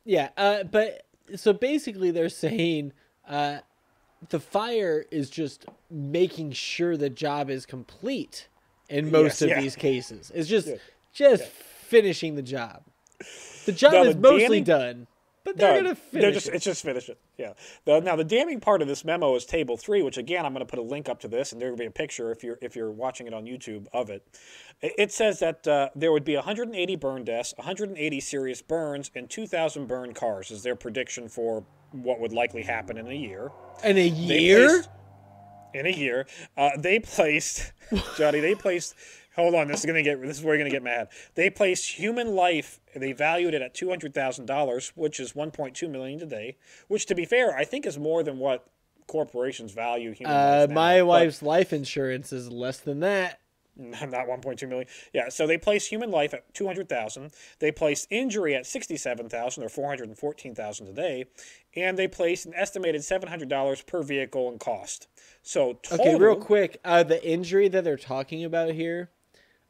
Yeah, uh, but so basically they're saying... Uh, the fire is just making sure the job is complete in most yes, of yeah. these cases. It's just yeah. just yeah. finishing the job. The job now, is the mostly damning, done, but they're no, going to finish just, it. It's just finish it, yeah. The, now, the damning part of this memo is Table three, which, again, I'm going to put a link up to this, and there will be a picture if you're, if you're watching it on YouTube of it. It says that uh, there would be one hundred eighty burn deaths, one hundred eighty serious burns, and two thousand burned cars is their prediction for what would likely happen in a year. In a year? Placed, in a year. Uh, they placed, Johnny, they placed, hold on, this is going to get, this is where you're going to get mad. They placed human life, they valued it at two hundred thousand dollars, which is one point two million dollars today, which, to be fair, I think is more than what corporations value human life. Uh, my wife's but, life insurance is less than that. Not one point two million. Yeah, so they placed human life at two hundred thousand. They placed injury at sixty-seven thousand, or four hundred fourteen thousand today, and they placed an estimated seven hundred dollars per vehicle in cost. So total, okay, real quick, uh, the injury that they're talking about here,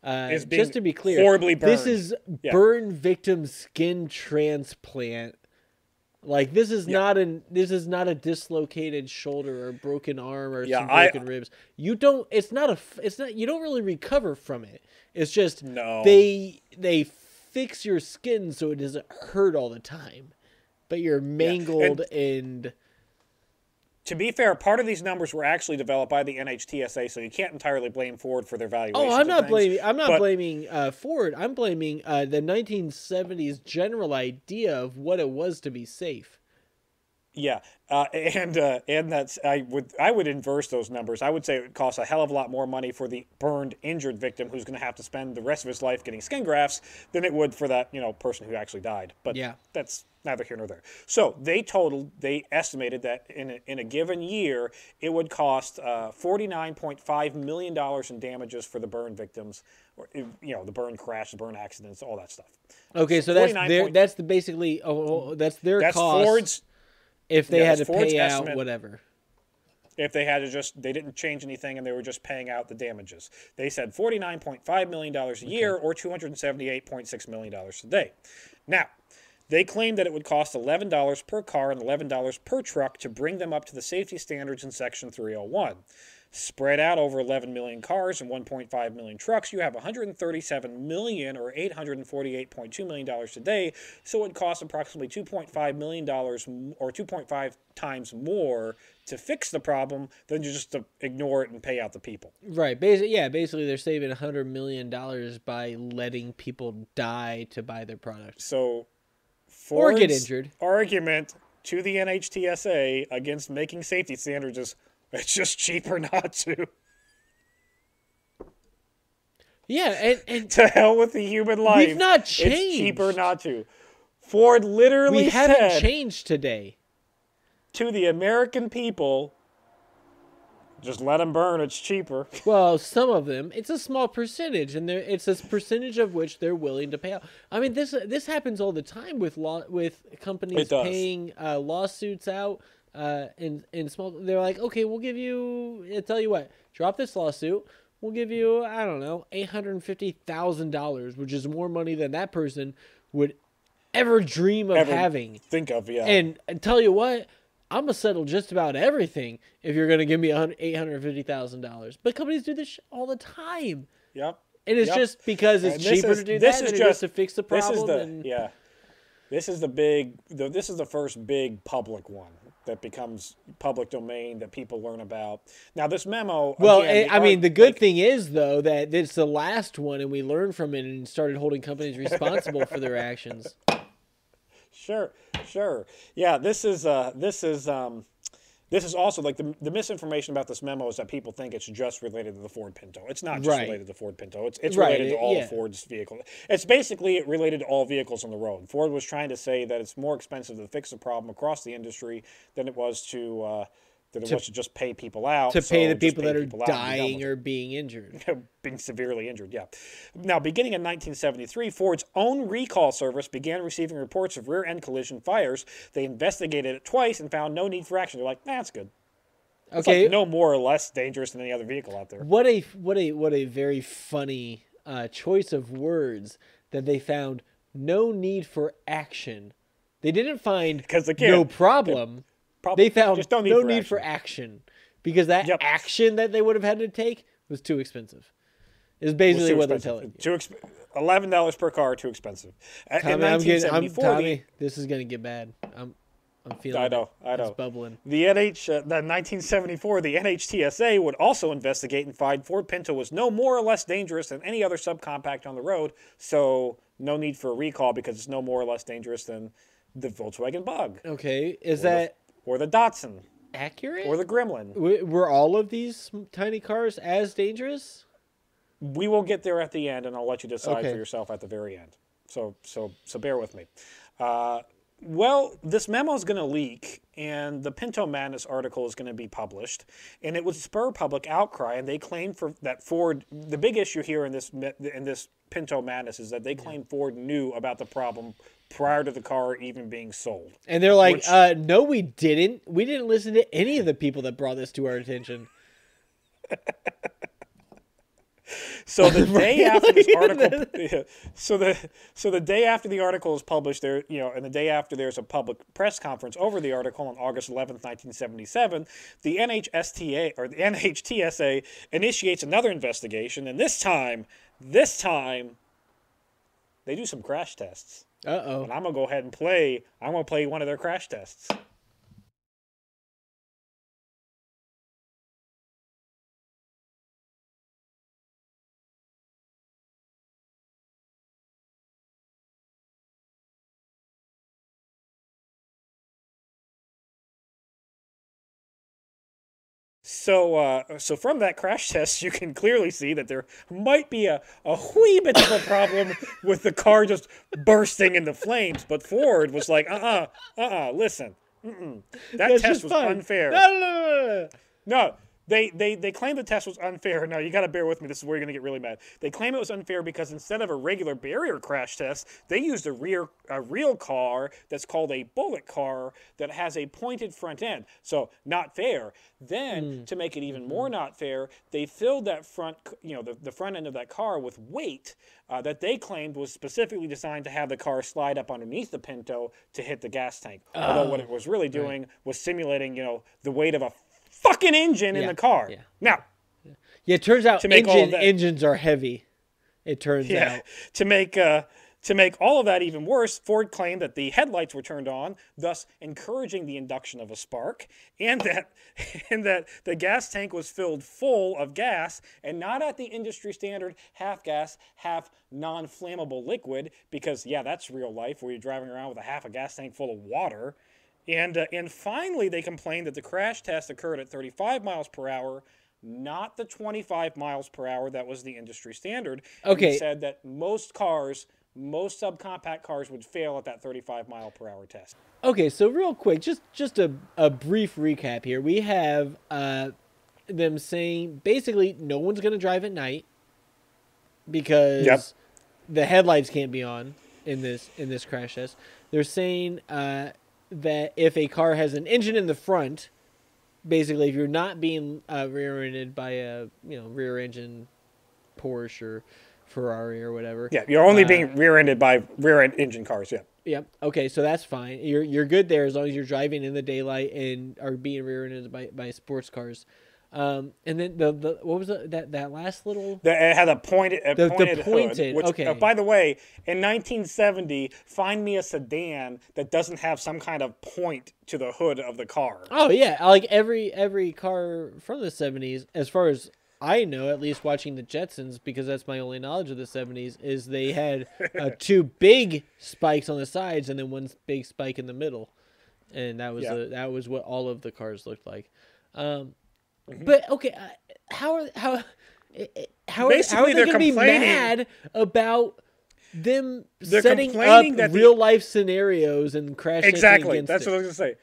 uh, is being just to be clear, horribly burned. This is yeah. burn victim skin transplant. Like, this is yeah. not an this is not a dislocated shoulder or broken arm or yeah, some broken I, ribs. You don't. It's not a. It's not. You don't really recover from it. It's just no. They they fix your skin so it doesn't hurt all the time, but you're mangled yeah. and, and. To be fair, part of these numbers were actually developed by the N H T S A, so you can't entirely blame Ford for their valuation. Oh, I'm not blaming. I'm not but, blaming uh, Ford. I'm blaming uh, the nineteen seventies general idea of what it was to be safe. Yeah, uh, and uh, and that's I would I would inverse those numbers. I would say it would cost a hell of a lot more money for the burned, injured victim who's going to have to spend the rest of his life getting skin grafts than it would for that you know person who actually died. But yeah, that's. Neither here nor there. So they totaled, they estimated that in a, in a given year, it would cost uh, forty-nine point five million dollars in damages for the burn victims, or you know, the burn crash, the burn accidents, all that stuff. Okay, so, so that's their, that's the basically, oh, that's their that's cost. Ford's, if they yeah, had to Ford's pay estimate, out whatever. If they had to just, they didn't change anything and they were just paying out the damages. They said forty-nine point five million dollars a okay. year, or two hundred seventy-eight point six million dollars a day. Now, they claimed that it would cost eleven dollars per car and eleven dollars per truck to bring them up to the safety standards in Section three oh one. Spread out over eleven million cars and one point five million trucks, you have one hundred thirty-seven million dollars, or eight hundred forty-eight point two million dollars today, so it costs approximately two point five million dollars, or two point five times more to fix the problem than just to ignore it and pay out the people. Right. Basically, yeah, basically they're saving one hundred million dollars by letting people die to buy their product. So... Ford's or get injured. Argument to the N H T S A against making safety standards is it's just cheaper not to. Yeah, and, and to hell with the human life. We've not changed. It's cheaper not to. Ford literally we said haven't changed today. To the American people, just let them burn. It's cheaper. Well, some of them. It's a small percentage, and it's a percentage of which they're willing to pay out. I mean, this this happens all the time with law with companies paying uh, lawsuits out. Uh, in in small, they're like, okay, we'll give you. I'll tell you what, drop this lawsuit. We'll give you, I don't know, eight hundred fifty thousand dollars, which is more money than that person would ever dream of ever having. Think of yeah. And, and tell you what. I'm going to settle just about everything if you're going to give me eight hundred fifty thousand dollars. But companies do this sh all the time. Yep. And it's yep. just because it's and cheaper is, to do this that is than just, it is to fix the problem. This is the, and... Yeah. This is the big, the, this is the first big public one that becomes public domain that people learn about. Now, this memo. Well, again, I mean, the good like, thing is, though, that it's the last one and we learned from it and started holding companies responsible for their actions. Sure, sure. Yeah, this is uh, this is um, this is also like the the misinformation about this memo is that people think it's just related to the Ford Pinto. It's not just right. related to Ford Pinto. It's it's right. related to all yeah. Ford's vehicles. It's basically related to all vehicles on the road. Ford was trying to say that it's more expensive to fix a problem across the industry than it was to uh, than it to, was to just pay people out. To so pay the people pay that people are dying or being injured, being severely injured. Yeah. Now, beginning in nineteen seventy-three, Ford's own recall service began receiving reports of rear-end collision fires. They investigated it twice and found no need for action. They're like, nah, that's good. It's okay, like no more or less dangerous than any other vehicle out there. What a what a what a very funny uh, choice of words that they found no need for action. They didn't find they no problem. Probably. They found just no need, no for, need action. for action because that yep. action that they would have had to take was too expensive. Is basically what expensive. they're telling you. Eleven dollars per car, too expensive. Tommy, in I'm getting, I'm, Tommy, this is gonna get bad. I'm, I'm feeling. I know. It. I know. It's bubbling. The N H, uh, the nineteen seventy-four, the N H T S A would also investigate and find Ford Pinto was no more or less dangerous than any other subcompact on the road. So no need for a recall because it's no more or less dangerous than the Volkswagen Bug. Okay, is or that... The, or the Datsun. Accurate? Or the Gremlin. W were all of these tiny cars as dangerous? We will get there at the end, and I'll let you decide okay. for yourself at the very end. So, so, so bear with me. Uh, well, this memo is going to leak, and the Pinto Madness article is going to be published, and it would spur public outcry. And they claim for that Ford. The big issue here in this in this Pinto Madness is that they claim yeah. Ford knew about the problem prior to the car even being sold. And they're like, which, uh, "No, we didn't. We didn't listen to any of the people that brought this to our attention." So the day after this article, so the so the day after the article is published, there you know, and the day after there's a public press conference over the article on August eleventh, nineteen seventy-seven, the N H S T A or the N H T S A initiates another investigation, and this time, this time, they do some crash tests. Uh oh! And I'm gonna go ahead and play. I'm gonna play one of their crash tests. So, uh, so from that crash test, you can clearly see that there might be a, a wee bit of a problem with the car just bursting into flames. But Ford was like, uh-uh, uh-uh, listen, mm-mm. That That's test was fun. unfair. No, no, no, no. no they, they, they claim the test was unfair. Now, you got to bear with me. This is where you're going to get really mad. They claim it was unfair because instead of a regular barrier crash test, they used a, rear, a real car that's called a bullet car that has a pointed front end. So, not fair. Then, mm. to make it even more not fair, they filled that front, you know, the, the front end of that car with weight uh, that they claimed was specifically designed to have the car slide up underneath the Pinto to hit the gas tank. Oh. Although what it was really doing right. was simulating, you know, the weight of a fucking engine yeah. in the car. Yeah. Now, yeah, it turns out to make engine, all that, engines are heavy. It turns yeah, out to make. Uh, To make all of that even worse, Ford claimed that the headlights were turned on, thus encouraging the induction of a spark, and that and that the gas tank was filled full of gas and not at the industry standard half gas, half non-flammable liquid, because yeah, that's real life where you're driving around with a half a gas tank full of water. And uh, and finally, they complained that the crash test occurred at thirty-five miles per hour. Not the twenty-five miles per hour that was the industry standard. Okay. And they said that most cars, most subcompact cars would fail at that thirty-five mile per hour test. Okay, so real quick, just just a, a brief recap here. We have uh, them saying basically no one's going to drive at night because yep. the headlights can't be on in this in this crash test. They're saying uh, that if a car has an engine in the front, basically, if you're not being uh, rear-ended by a you know rear-engine Porsche or Ferrari or whatever. Yeah, you're only uh, being rear-ended by rear-end engine cars. Yeah. Yep. Yeah, okay, so that's fine. You're you're good there as long as you're driving in the daylight and are being rear-ended by, by sports cars. Um, and then the, the what was the, that that last little? The, it had a pointed a the, pointed, the pointed hood. Which, okay. Uh, by the way, in nineteen seventy, find me a sedan that doesn't have some kind of point to the hood of the car. Oh yeah, like every every car from the seventies, as far as I know, at least watching the Jetsons, because that's my only knowledge of the seventies, is they had uh, two big spikes on the sides and then one big spike in the middle, and that was yeah. a, that was what all of the cars looked like. Um, mm-hmm. But okay, uh, how are how how are, how are they going to be mad about them they're setting up that real the... life scenarios and crash exactly? Against that's it. What I was going to say.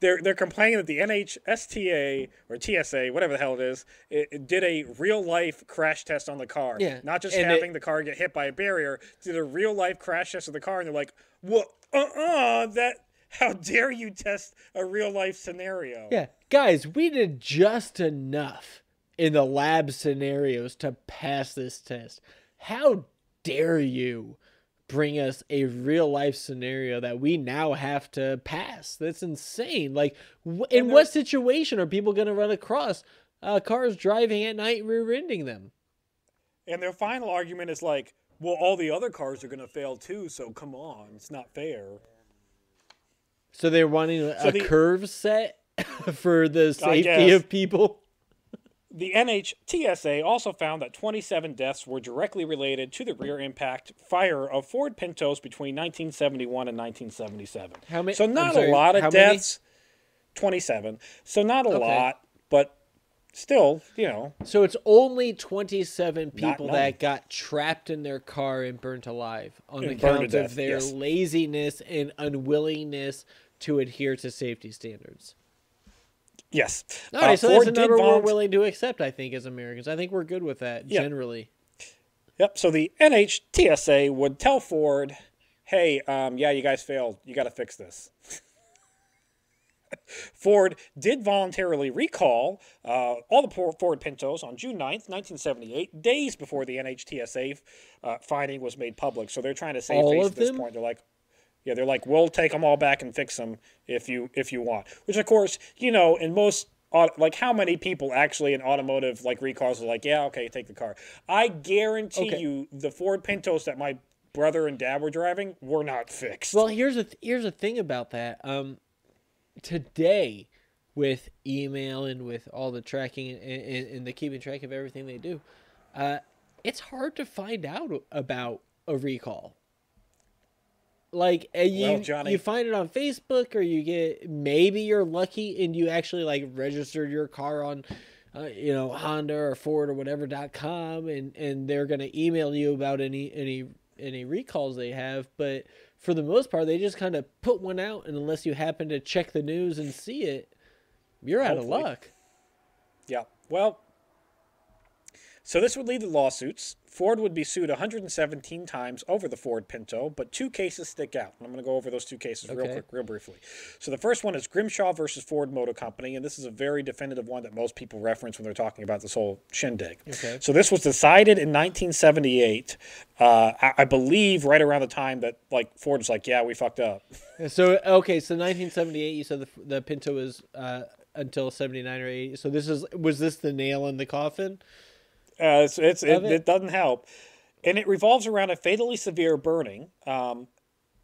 They're, they're complaining that the N H S T A or T S A, whatever the hell it is, it, it did a real-life crash test on the car. Yeah. Not just and having it, the car get hit by a barrier, did a real-life crash test of the car, and they're like, well, uh-uh, that, how dare you test a real-life scenario? Yeah, guys, we did just enough in the lab scenarios to pass this test. How dare you bring us a real life scenario that we now have to pass? That's insane. Like, wh in what situation are people going to run across uh, cars driving at night rear-ending them? And their final argument is like, well, all the other cars are going to fail too, so come on, it's not fair. So they're wanting so a the curve set for the safety of people? The N H T S A also found that twenty-seven deaths were directly related to the rear impact fire of Ford Pintos between nineteen seventy-one and nineteen seventy-seven. How many? So not sorry, a lot of deaths. Many? twenty-seven. So not a okay. lot, but still, you know. So it's only twenty-seven people that got trapped in their car and burnt alive on and account of death, their yes. laziness and unwillingness to adhere to safety standards. Yes. All right, uh, so Ford that's a number we're willing to accept, I think, as Americans. I think we're good with that, yep. generally. Yep, so the N H T S A would tell Ford, hey, um, yeah, you guys failed. You got to fix this. Ford did voluntarily recall uh, all the Ford Pintos on June ninth, nineteen seventy-eight, days before the N H T S A uh, finding was made public. So they're trying to save face at this point. They're like, yeah, they're like, we'll take them all back and fix them if you if you want. Which, of course, you know, in most, like, how many people actually in automotive, like, recalls are like, yeah, okay, take the car. I guarantee okay. you the Ford Pintos that my brother and dad were driving were not fixed. Well, here's a th here's a thing about that. Um, today, with email and with all the tracking and, and, and the keeping track of everything they do, uh, it's hard to find out about a recall. Like you, well, Johnny, you find it on Facebook, or you get, maybe you're lucky and you actually like registered your car on, uh, you know, Honda or Ford or whatever dot com, and, and they're going to email you about any, any, any recalls they have. But for the most part, they just kind of put one out. And unless you happen to check the news and see it, you're out Hopefully. of luck. Yeah. Well, so this would lead to lawsuits. Ford would be sued one hundred seventeen times over the Ford Pinto, but two cases stick out. And I'm going to go over those two cases okay. real quick, real briefly. So the first one is Grimshaw versus Ford Motor Company, and this is a very definitive one that most people reference when they're talking about this whole shindig. Okay. So this was decided in nineteen seventy-eight, uh, I, I believe right around the time that like Ford was like, yeah, we fucked up. So, okay, so nineteen seventy-eight, you said the, the Pinto was uh, until seventy-nine or eighty. So this is, was this the nail in the coffin? Uh, it's, it's, it, it doesn't help. And it revolves around a fatally severe burning, um,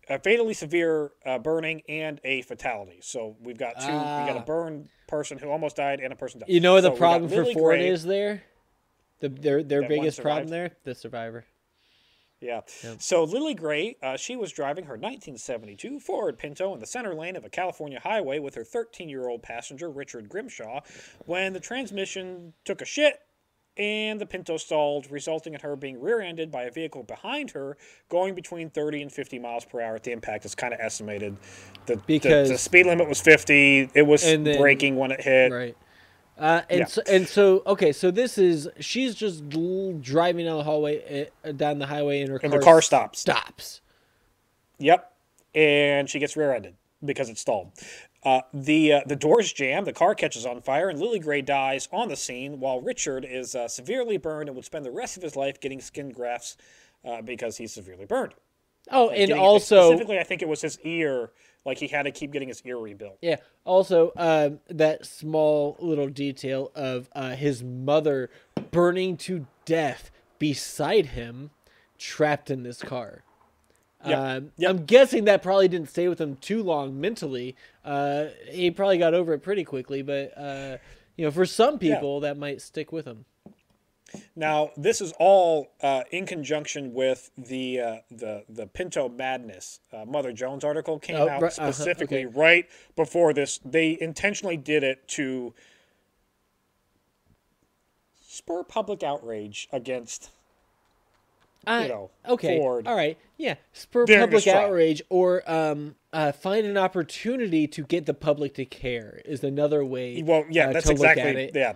a fatally severe uh, burning and a fatality. So we've got two, uh, we got a burned person who almost died and a person died. You know what so the problem for Ford Gray, is there? The, their their biggest problem there? The survivor. Yeah. Yep. So Lily Gray, uh, she was driving her nineteen seventy-two Ford Pinto in the center lane of a California highway with her thirteen-year-old passenger, Richard Grimshaw, when the transmission took a shit. And the Pinto stalled, resulting in her being rear-ended by a vehicle behind her, going between thirty and fifty miles per hour at the impact. It's kind of estimated. The, because, the, the speed limit was fifty. It was then, braking when it hit. Right. Uh, and, yeah. so, and so, okay, so this is, she's just driving down the hallway, uh, down the highway, and her and car, the car stops. Stops. Yep. And she gets rear-ended because it stalled. Uh, the uh, the doors jam, the car catches on fire, and Lily Gray dies on the scene, while Richard is uh, severely burned and would spend the rest of his life getting skin grafts uh, because he's severely burned. Oh, and, and also... Specifically, I think it was his ear. Like, he had to keep getting his ear rebuilt. Yeah. Also, um, that small little detail of uh, his mother burning to death beside him, trapped in this car. Yep. Um, yep. I'm guessing that probably didn't stay with him too long mentally. Uh, he probably got over it pretty quickly, but uh, you know, for some people yeah. that might stick with him. Now, this is all uh, in conjunction with the uh, the the Pinto Madness. Uh, Mother Jones article came oh, out right, specifically uh-huh, okay. right before this. They intentionally did it to spur public outrage against. I, you know, okay. Ford. All right. Yeah. Spur They're public outrage or um, uh, find an opportunity to get the public to care is another way. Well, yeah, uh, that's to exactly. Look at it. Yeah.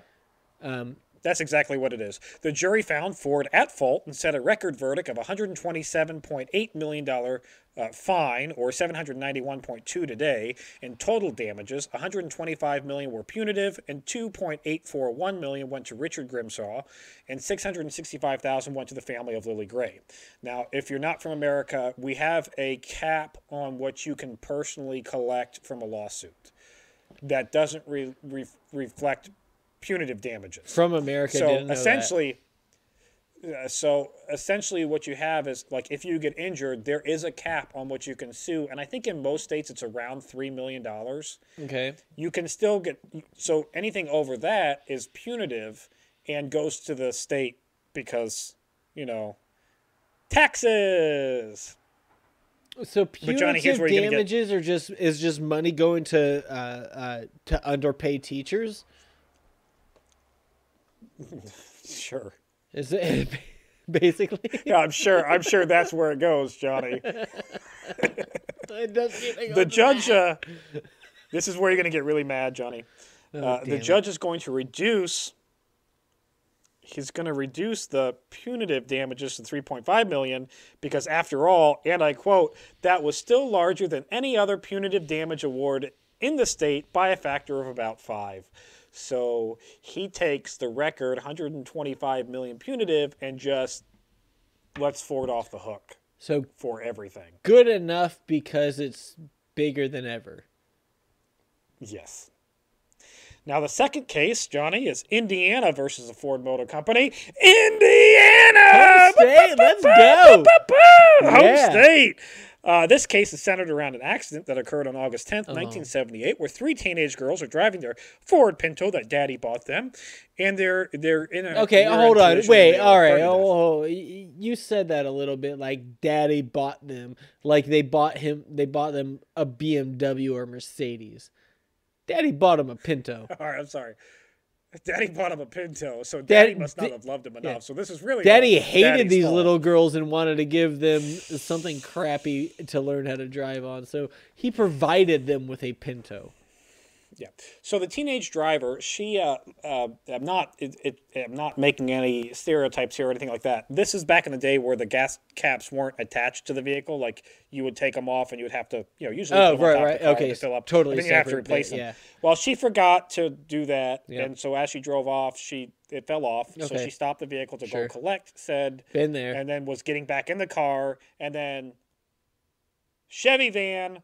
Um, that's exactly what it is. The jury found Ford at fault and set a record verdict of one hundred twenty-seven point eight million dollars uh, fine, or seven hundred ninety-one point two today, in total damages. one hundred twenty-five million dollars were punitive, and two point eight four one million dollars went to Richard Grimshaw, and six hundred sixty-five thousand dollars went to the family of Lily Gray. Now, if you're not from America, we have a cap on what you can personally collect from a lawsuit. That doesn't re re reflect... punitive damages from America. So didn't know essentially, that. Uh, so essentially, what you have is like if you get injured, there is a cap on what you can sue, and I think in most states it's around three million dollars. Okay, you can still get so anything over that is punitive, and goes to the state because, you know, taxes. So punitive damages are just is just money going to uh, uh, to underpay teachers. Sure. Is it basically? Yeah, I'm sure. I'm sure that's where it goes, Johnny. The judge. Uh, this is where you're going to get really mad, Johnny. Uh, oh, the judge it. is going to reduce. He's going to reduce the punitive damages to three point five million dollars because, after all, and I quote, that was still larger than any other punitive damage award in the state by a factor of about five. So he takes the record one hundred twenty-five million dollars punitive and just lets Ford off the hook so for everything. Good enough because it's bigger than ever. Yes. Now, the second case, Johnny, is Indiana versus the Ford Motor Company. Indiana! Home state, let's go! Home state! Uh, this case is centered around an accident that occurred on August tenth, nineteen seventy-eight, where three teenage girls are driving their Ford Pinto that Daddy bought them, and they're they're in a... Okay, hold on. Wait, all right. Oh, you said that a little bit, like Daddy bought them. Like they bought him, they bought them a B M W or Mercedes. Daddy bought him a Pinto. All right, I'm sorry. Daddy bought him a Pinto, so Daddy, Daddy must not have loved him enough. Yeah. So this is really Daddy hated Daddy's these fault. Little girls and wanted to give them something crappy to learn how to drive on. So he provided them with a Pinto. Yeah. So the teenage driver, she, uh, uh, I'm not, it, it, I'm not making any stereotypes here or anything like that. This is back in the day where the gas caps weren't attached to the vehicle. Like you would take them off, and you would have to, you know, usually. Oh, right, right, okay, fill up. Totally. Then you have to replace them. Yeah. Well, she forgot to do that, yep. And so as she drove off, she it fell off. Okay. So she stopped the vehicle to sure. go collect said. Been there. And then was getting back in the car, and then Chevy van.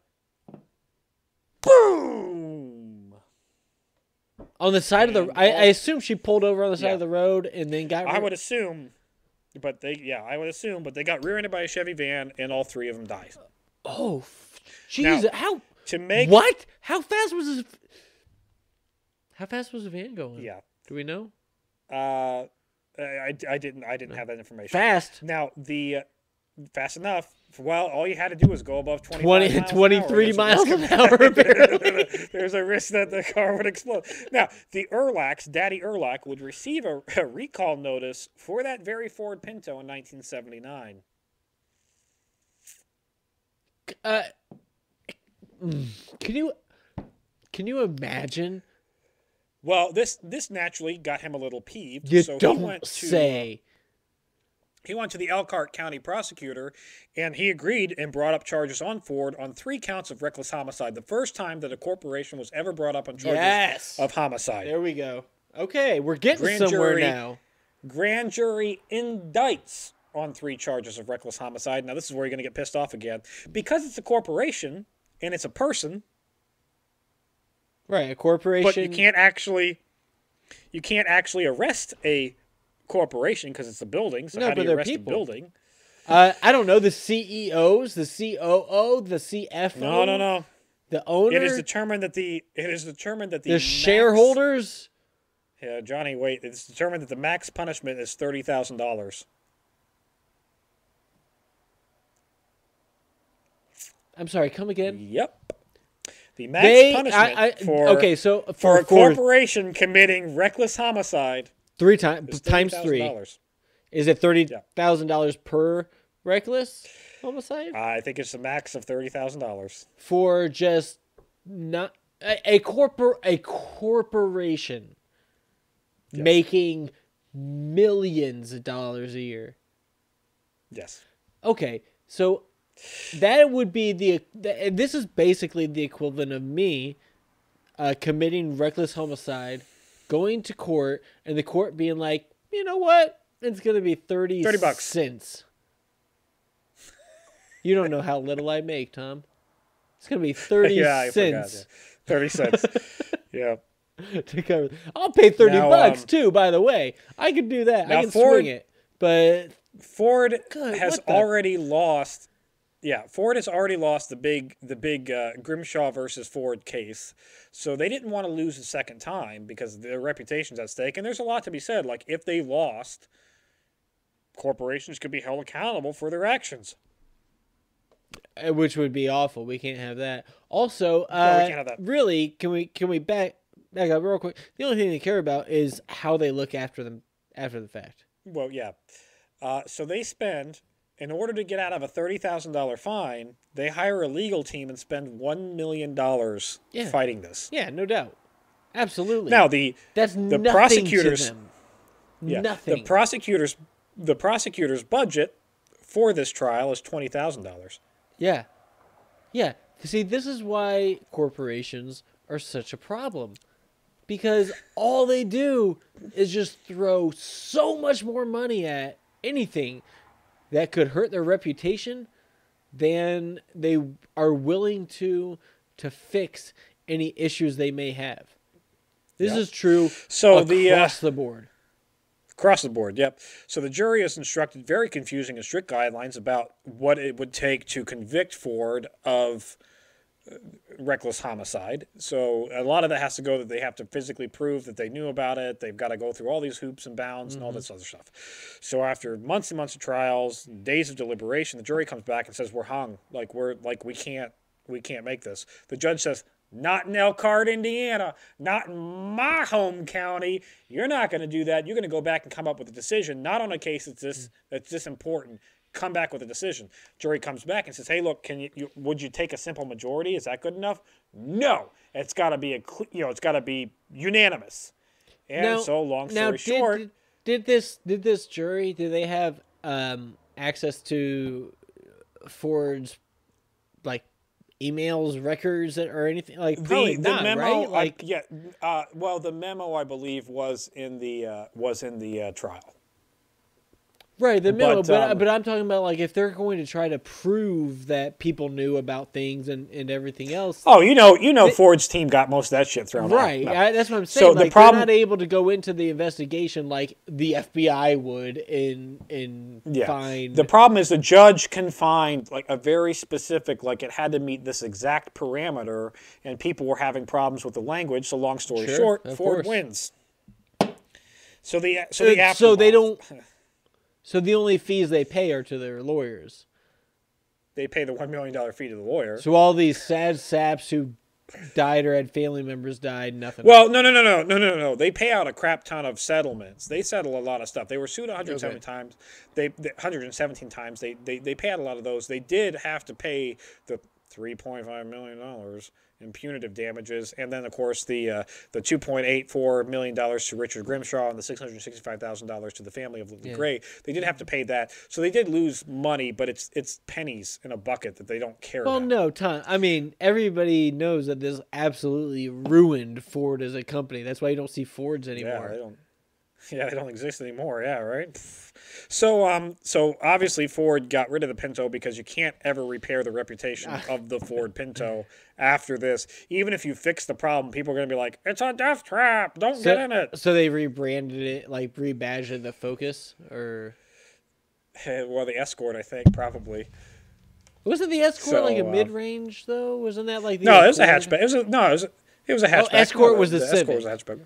Boom. On the side and of the, I, I assume she pulled over on the side yeah. of the road and then got. I would assume, but they, yeah, I would assume, but they got rear-ended by a Chevy van, and all three of them died. Oh, jeez! How to make what? How fast was this? How fast was the van going? Yeah. Do we know? Uh, I, I didn't I didn't no. have that information. Fast. Now the uh, fast enough. Well, all you had to do was go above twenty, twenty-three miles an hour. Apparently. There's a risk that the car would explode. Now, the Erlachs, Daddy Erlach, would receive a, a recall notice for that very Ford Pinto in nineteen seventy-nine. Uh, can you can you imagine? Well, this this naturally got him a little peeved. You so don't he went to, say. He went to the Elkhart County prosecutor, and he agreed and brought up charges on Ford on three counts of reckless homicide. The first time that a corporation was ever brought up on charges yes. of homicide. There we go. Okay, we're getting grand somewhere jury, now. Grand jury indicts on three charges of reckless homicide. Now, this is where you're going to get pissed off again. Because it's a corporation, and it's a person. Right, a corporation. But you can't actually, you can't actually arrest a corporation because it's a building, so no, how do you arrest people. a building? Uh, I don't know, the C E Os, the C O O, the C F O. No, no, no. The owner. It is determined that the it is determined that the, the max, shareholders. Yeah, Johnny, wait. It's determined that the max punishment is thirty thousand dollars. I'm sorry. Come again. Yep. The max they, punishment I, I, for okay, so for, for a corporation for, committing reckless homicide. Three times times three, is it thirty thousand yeah. dollars per reckless homicide? I think it's the max of thirty thousand dollars for just not a, a corpor a corporation yes. making millions of dollars a year. Yes. Okay, so that would be the. This is basically the equivalent of me uh, committing reckless homicide. Going to court and the court being like, you know what? It's gonna be thirty thirty bucks cents. You don't know how little I make, Tom. It's gonna be thirty yeah, cents. I forgot, yeah. Thirty cents. Yeah. To cover. I'll pay thirty now, bucks um, too. By the way, I can do that. I can Ford, swing it. But Ford God, has already lost yeah, Ford has already lost the big the big uh, Grimshaw versus Ford case, so they didn't want to lose a second time because their reputation's at stake. And there's a lot to be said. Like, if they lost, corporations could be held accountable for their actions, which would be awful. We can't have that. Also, uh, no, we can't have that. Really, can we can we back back up real quick? The only thing they care about is how they look after them after the fact. Well, yeah. Uh, so they spend, in order to get out of a thirty thousand dollar fine, they hire a legal team and spend one million dollars yeah. fighting this. Yeah, no doubt. Absolutely. Now, the, That's the nothing prosecutors, to them. Yeah, nothing. The prosecutors, the prosecutor's budget for this trial is twenty thousand dollars. Yeah. Yeah. See, this is why corporations are such a problem. Because all they do is just throw so much more money at anything that could hurt their reputation than they are willing to to fix any issues they may have. This yep. is true so across the, uh, the board. Across the board, yep. So the jury is instructed very confusing and strict guidelines about what it would take to convict Ford of reckless homicide. So a lot of that has to go that they have to physically prove that they knew about it. They've got to go through all these hoops and bounds mm-hmm. and all this other stuff. So after months and months of trials, days of deliberation, the jury comes back and says, we're hung. Like, we're like, we can't, we can't make this. The judge says, not in Elkhart, Indiana, not in my home county. You're not going to do that. You're going to go back and come up with a decision, not on a case that's this, mm-hmm. that's this important. Come back with a decision. Jury comes back and says, hey, look, can you, you would you take a simple majority? Is that good enough? No. It's got to be a you know, it's got to be unanimous. And now, so long story now did, short, did, did this did this jury, did they have um access to Ford's like emails, records, or anything? Like probably the, the not, memo, right? Like I, yeah, uh well, the memo I believe was in the uh was in the uh, trial. Right, the middle, but, but, um, but I'm talking about, like, if they're going to try to prove that people knew about things and, and everything else. Oh, you know you know, they, Ford's team got most of that shit thrown out. Right, no. I, that's what I'm saying. So like, the problem, they're not able to go into the investigation like the F B I would in, in yeah. find. The problem is the judge confined, like, a very specific, like, it had to meet this exact parameter, and people were having problems with the language, so long story sure, short, Ford course. wins. So the so the uh, So they don't... So the only fees they pay are to their lawyers. They pay the one million dollar fee to the lawyer. So all these sad saps who died or had family members died, nothing. Well, no, no, no, no, no, no, no. They pay out a crap ton of settlements. They settle a lot of stuff. They were sued one hundred seventy okay. times. They, they one hundred seventeen times. They, they they pay out a lot of those. They did have to pay the three point five million dollars in punitive damages, and then of course the uh, the two point eight four million dollars to Richard Grimshaw and the six hundred sixty-five thousand dollars to the family of Lily yeah. Gray. They did have to pay that, so they did lose money, but it's it's pennies in a bucket that they don't care well, about. Well, no, Tom. I mean, everybody knows that this absolutely ruined Ford as a company. That's why you don't see Fords anymore. Yeah, they don't. Yeah, they don't exist anymore. Yeah, right. So, um, so obviously Ford got rid of the Pinto because you can't ever repair the reputation of the Ford Pinto after this. Even if you fix the problem, people are going to be like, "It's a death trap. Don't so, get in it." So they rebranded it, like rebadged the Focus, or well, the Escort, I think, probably. Wasn't the Escort so, like a uh, mid-range though? Wasn't that like the no? Escort? It was a hatchback. It was a, no, it was a, it was a hatchback. Oh, Escort no, was the, the Civic. Escort was a hatchback.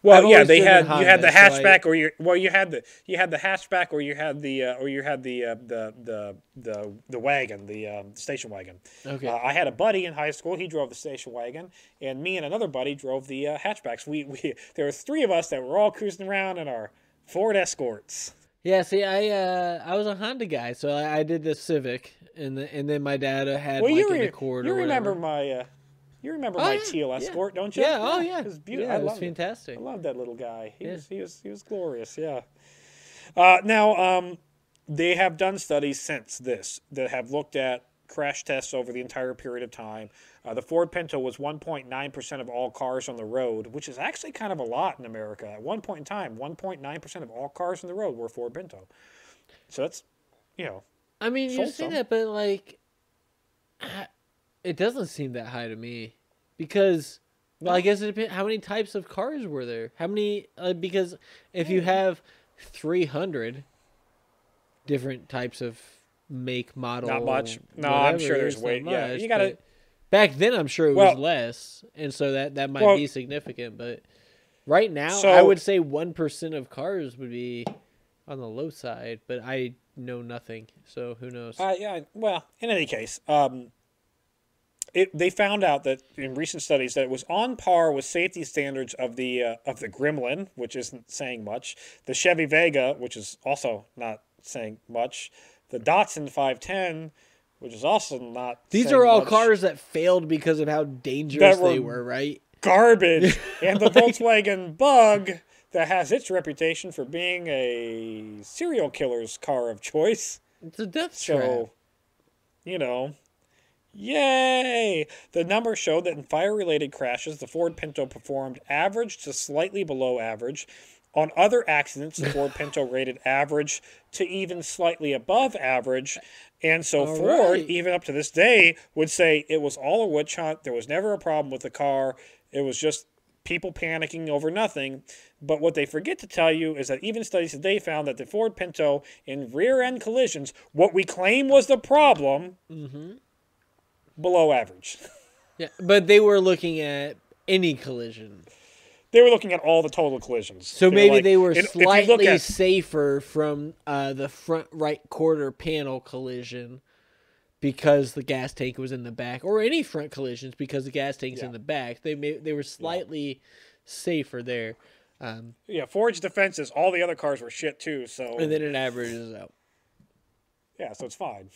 Well, I've yeah, they had Honda, you had the hatchback, so I... or you well you had the you had the hatchback, or you had the uh, or you had the uh, the the the the wagon, the um, station wagon. Okay. Uh, I had a buddy in high school. He drove the station wagon, and me and another buddy drove the uh, hatchbacks. We we there were three of us that were all cruising around in our Ford Escorts. Yeah, see, I uh, I was a Honda guy, so I, I did the Civic, and the, and then my dad had well, like you an Accord. You or remember my. Uh, You remember oh, my yeah. teal Escort, yeah. don't you? Yeah, yeah, oh yeah. It was beautiful. Yeah, it was fantastic. It. I loved that little guy. He, yeah. was, he, was, he was glorious, yeah. Uh, now, um, they have done studies since this that have looked at crash tests over the entire period of time. Uh, the Ford Pinto was one point nine percent of all cars on the road, which is actually kind of a lot in America. At one point in time, one point nine percent of all cars on the road were Ford Pinto. So that's, you know. I mean, you say that, but like... I It doesn't seem that high to me, because well, I guess it depends. How many types of cars were there? How many? Uh, because if you have three hundred different types of make, model. Not much. No, whatever. I'm sure there's, there's weight. Much, yeah, you gotta. Back then, I'm sure it well, was less, and so that that might well, be significant. But right now, so, I would say one percent of cars would be on the low side. But I know nothing, so who knows? Uh, yeah. Well, in any case, um, it they found out that in recent studies that it was on par with safety standards of the uh, of the Gremlin, which isn't saying much, the Chevy Vega, which is also not saying much, the Datsun five ten. Which is also not. These are all much. cars that failed because of how dangerous that were they were, right? Garbage. And the like, Volkswagen Bug that has its reputation for being a serial killer's car of choice. It's a death so, trap. You know, yay! The numbers showed that in fire-related crashes, the Ford Pinto performed average to slightly below average. On other accidents, the Ford Pinto rated average to even slightly above average. And so all Ford, right. even up to this day, would say it was all a witch hunt. There was never a problem with the car. It was just people panicking over nothing. But what they forget to tell you is that even studies today found that the Ford Pinto in rear-end collisions, what we claim was the problem, mm-hmm. below average. Yeah, but they were looking at any collision. They were looking at all the total collisions. So they maybe were like, they were slightly at, safer from uh, the front right quarter panel collision because the gas tank was in the back, or any front collisions because the gas tank's yeah. in the back. They may, they were slightly yeah. safer there. Um, yeah, Ford's defense is all the other cars were shit too. So and then it averages out. Yeah, so it's fine.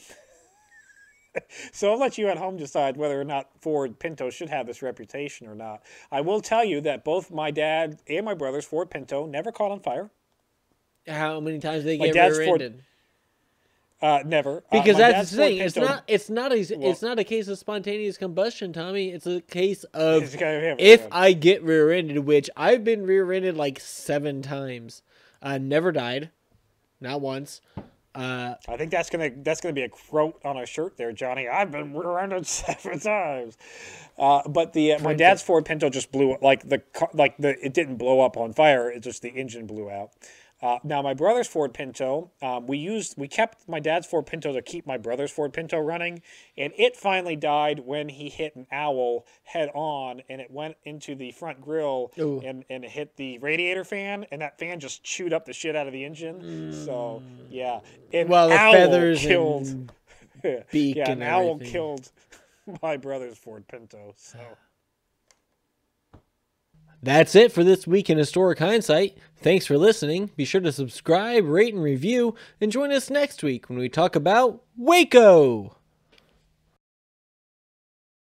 So I'll let you at home decide whether or not Ford Pinto should have this reputation or not. I will tell you that both my dad and my brother's Ford Pinto never caught on fire. How many times did they get rear-ended? Uh, never. Because uh, that's the thing. Pinto, it's not. It's not a. Well, it's not a case of spontaneous combustion, Tommy. It's a case of if I get rear-ended, which I've been rear-ended like seven times. I uh, never died, not once. Uh, I think that's gonna that's gonna be a quote on a shirt there, Johnny. I've been rear-ended seven times, uh, but the uh, my dad's Ford Pinto just blew like the like the it didn't blow up on fire. It just the engine blew out. Uh, now my brother's Ford Pinto, um, we used we kept my dad's Ford Pinto to keep my brother's Ford Pinto running, and it finally died when he hit an owl head on, and it went into the front grill and, and it hit the radiator fan, and that fan just chewed up the shit out of the engine. Mm. So yeah, an well, the owl feathers killed. And beak yeah, an and owl everything. killed my brother's Ford Pinto. So. That's it for this week in Historic Hindsight. Thanks for listening. Be sure to subscribe, rate, and review, and join us next week when we talk about Waco!